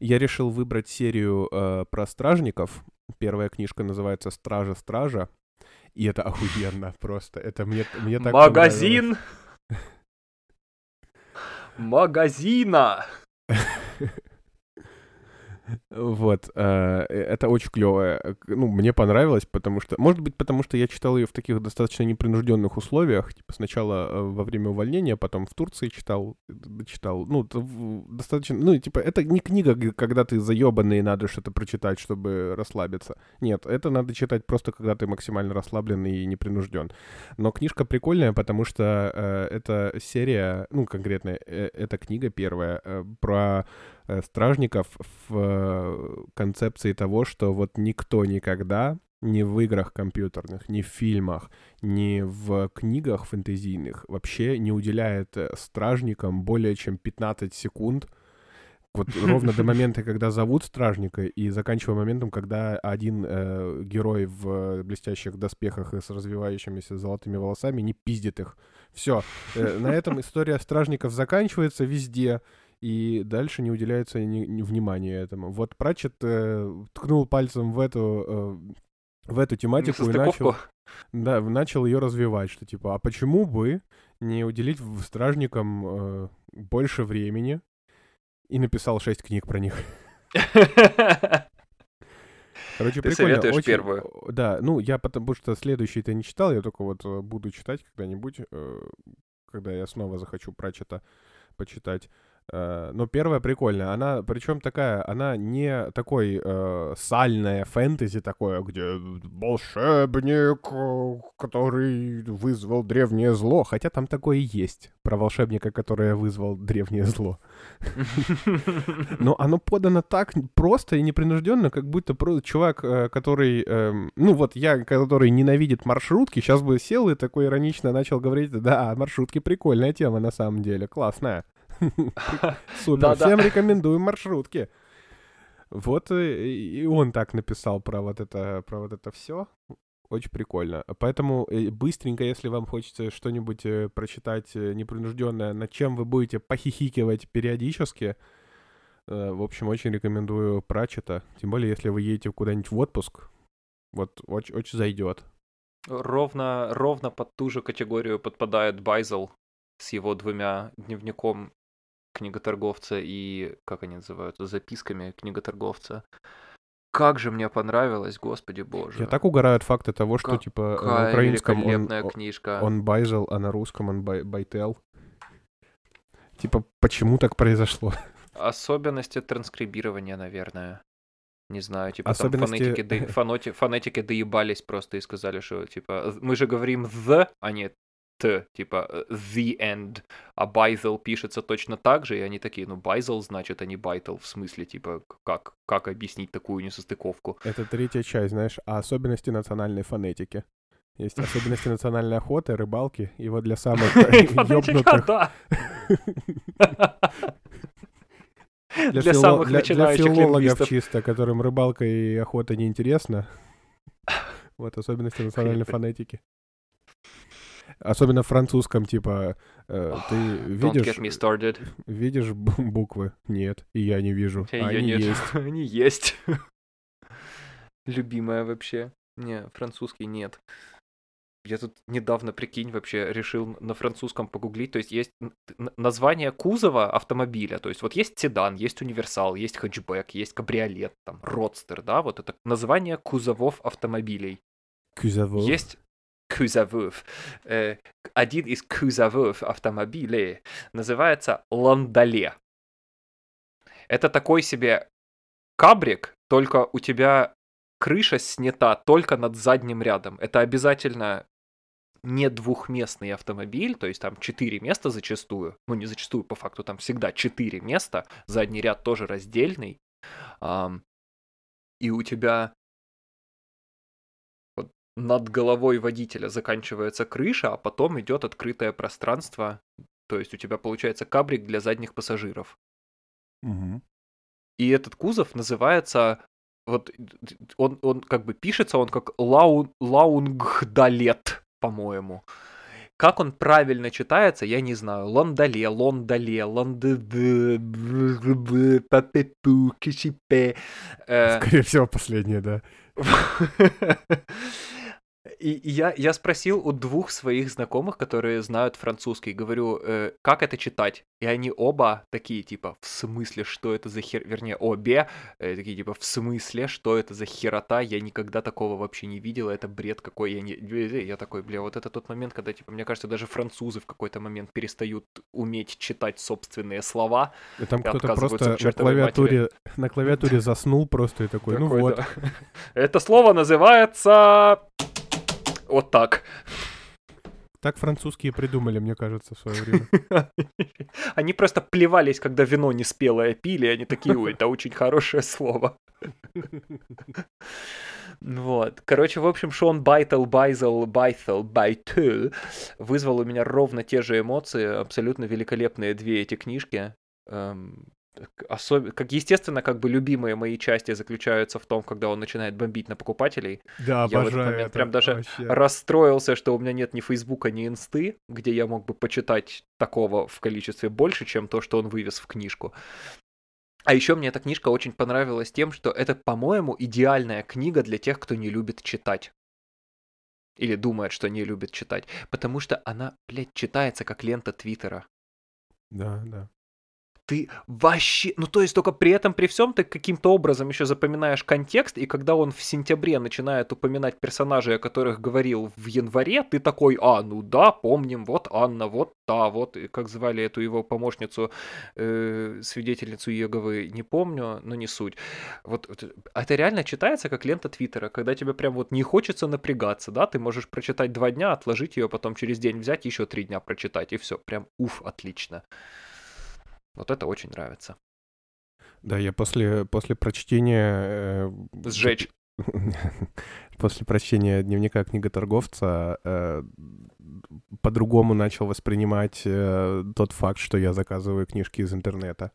Я решил выбрать серию э, про стражников. Первая книжка называется «Стража, стража». И это охуенно просто. Это мне, мне так Магазин! Магазина! Вот, это очень клево. Ну, мне понравилось, потому что... Может быть, потому что я читал ее в таких достаточно непринужденных условиях. Типа сначала во время увольнения, потом в Турции читал, читал. Ну, достаточно... Ну, типа, это не книга, когда ты заебанный, надо что-то прочитать, чтобы расслабиться. Нет, это надо читать просто, когда ты максимально расслаблен и непринужден. Но книжка прикольная, потому что это серия, ну, конкретно, эта книга первая про... стражников в концепции того, что вот никто никогда ни в играх компьютерных, ни в фильмах, ни в книгах фэнтезийных вообще не уделяет стражникам более чем пятнадцать секунд. Вот ровно до момента, когда зовут стражника, и заканчивая моментом, когда один э, герой в блестящих доспехах и с развивающимися золотыми волосами не пиздит их. Все. Э, на этом история стражников заканчивается везде. И дальше не уделяется ни, ни внимания этому. Вот Пратчет э, ткнул пальцем в эту, э, в эту тематику и начал, да, начал ее развивать, что типа, а почему бы не уделить стражникам э, больше времени? И написал шесть книг про них. Короче, ты прикольно. Советуешь очень... первую. Да, ну я потому что следующий-то не читал, я только вот буду читать когда-нибудь, э, когда я снова захочу Пратчета почитать. Но первая прикольная, она, причем такая, она не такой э, сальная фэнтези такое, где волшебник, который вызвал древнее зло, хотя там такое и есть, про волшебника, который вызвал древнее зло. Но оно подано так просто и непринужденно, как будто чувак, который, ну вот я, который ненавидит маршрутки, сейчас бы сел и такой иронично начал говорить, да, маршрутки прикольная тема на самом деле, классная. Супер, всем рекомендую маршрутки. Вот и он так написал про вот это, про вот это все. Очень прикольно. Поэтому быстренько, если вам хочется что-нибудь прочитать непринужденное, над чем вы будете похихикивать периодически, в общем, очень рекомендую Пратчета. Тем более, если вы едете куда-нибудь в отпуск, вот очень, очень зайдет. Ровно, ровно под ту же категорию подпадает Байзел с его двумя дневником книготорговца и, как они называются, записками книготорговца. Как же мне понравилось, господи боже. Я так угораю от факта того, что, как, типа, на украинском он, книжка. Он Байзел, а на русском он бай, Байтел. Типа, почему так произошло? Особенности транскрибирования, наверное. Не знаю, типа, особенности... там фонетики, до... фоноти... фонетики доебались просто и сказали, что, типа, мы же говорим «the», а не Т, типа the end, а Байзел пишется точно так же, и они такие, ну Байзел, значит, а не Байтл, в смысле, типа, как, как объяснить такую несостыковку? Это третья часть, знаешь, особенности национальной фонетики. Есть особенности национальной охоты, рыбалки, и вот для самых ёбнутых... Для самых начинающих лингвистов. Для филологов чисто, которым рыбалка и охота неинтересна. Вот особенности национальной фонетики. Особенно в французском, типа, э, ты oh, видишь, видишь буквы? Нет, и я не вижу. Hey, а они, нет. Есть. Они есть. Любимая вообще. Не, французский нет. Я тут недавно, прикинь, вообще решил на французском погуглить. То есть есть название кузова автомобиля. То есть вот есть седан, есть универсал, есть хэтчбэк, есть кабриолет, там, родстер, да? Вот это название кузовов автомобилей. Кузовов. Есть... Кузовов. Э, один из кузовов автомобилей называется ландоле. Это такой себе кабрик, только у тебя крыша снята только над задним рядом. Это обязательно не двухместный автомобиль, то есть там четыре места зачастую, ну не зачастую, по факту там всегда четыре места, задний ряд тоже раздельный, и у тебя над головой водителя заканчивается крыша, а потом идет открытое пространство, то есть у тебя получается кабрик для задних пассажиров. Угу. И этот кузов называется... Вот он, он как бы пишется, он как лау, лаунгдалет, по-моему. Как он правильно читается, я не знаю. Лондале, лондале, лондале, папепу, кисипе. Скорее всего, последнее, да. И я, я спросил у двух своих знакомых, которые знают французский, говорю, э, как это читать? И они оба такие, типа, в смысле, что это за хер... Вернее, обе э, такие, типа, в смысле, что это за херота? Я никогда такого вообще не видел, это бред какой. Я, не... я такой, бля, вот это тот момент, когда, типа, мне кажется, даже французы в какой-то момент перестают уметь читать собственные слова. И там и кто-то просто на клавиатуре, на клавиатуре заснул просто и такой, такой ну вот. Да. Это слово называется... Вот так. Так французские придумали, мне кажется, в свое время. Они просто плевались, когда вино неспелое пили, они такие, ой, это очень хорошее слово. Вот. Короче, в общем, Шон Байтл, Байзел, Байтл, Байтл вызвал у меня ровно те же эмоции, абсолютно великолепные две эти книжки. Особ... Как, естественно, как бы любимые мои части заключаются в том, когда он начинает бомбить на покупателей. Да, я в этот момент это прям даже вообще расстроился, что у меня нет ни Фейсбука, ни Инсты, где я мог бы почитать такого в количестве больше, чем то, что он вывез в книжку. А еще мне эта книжка очень понравилась тем, что это, по-моему, идеальная книга для тех, кто не любит читать. Или думает, что не любит читать. Потому что она, блядь, читается как лента Твиттера. Да, да. Ты вообще... Ну, то есть, только при этом, при всем, ты каким-то образом еще запоминаешь контекст, и когда он в сентябре начинает упоминать персонажей, о которых говорил в январе, ты такой, а, ну да, помним, вот Анна, вот та, вот, как звали эту его помощницу, э, свидетельницу Еговы, не помню, но не суть. Вот, это реально читается как лента Твиттера, когда тебе прям вот не хочется напрягаться, да, ты можешь прочитать два дня, отложить ее, потом через день взять, еще три дня прочитать, и все, прям уф, отлично. Вот это очень нравится. Да, я после, после прочтения... Э, Сжечь. После прочтения дневника книготорговца э, по-другому начал воспринимать э, тот факт, что я заказываю книжки из интернета.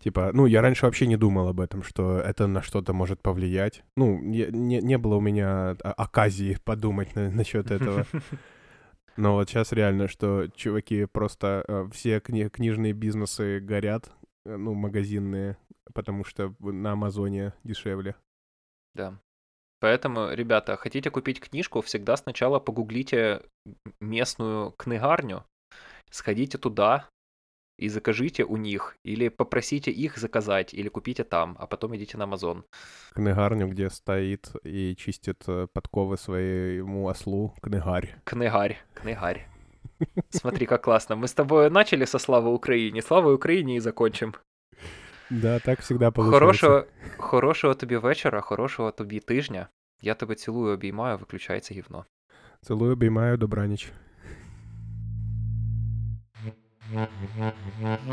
Типа, ну, я раньше вообще не думал об этом, что это на что-то может повлиять. Ну, не, не, не было у меня оказии подумать на, насчет этого. Но вот сейчас реально, что чуваки просто э, все кни- книжные бизнесы горят, э, ну, магазинные, потому что на Амазоне дешевле. Да. Поэтому, ребята, хотите купить книжку, всегда сначала погуглите местную книгарню, сходите туда и закажите у них, или попросите их заказать, или купите там, а потом идите на Амазон. Книгарню, где стоит и чистит подковы своему ослу книгарь. Книгарь, книгарь. Смотри, как классно. Мы с тобой начали со «Славы Украине», «Славы Украине» и закончим. Да, так всегда получается. Хорошего, хорошего тобі вечора, хорошого тобі тижня. Я тебе цілую, обіймаю, виключається гівно. Цілую, обіймаю, добраніч. Mm-hmm.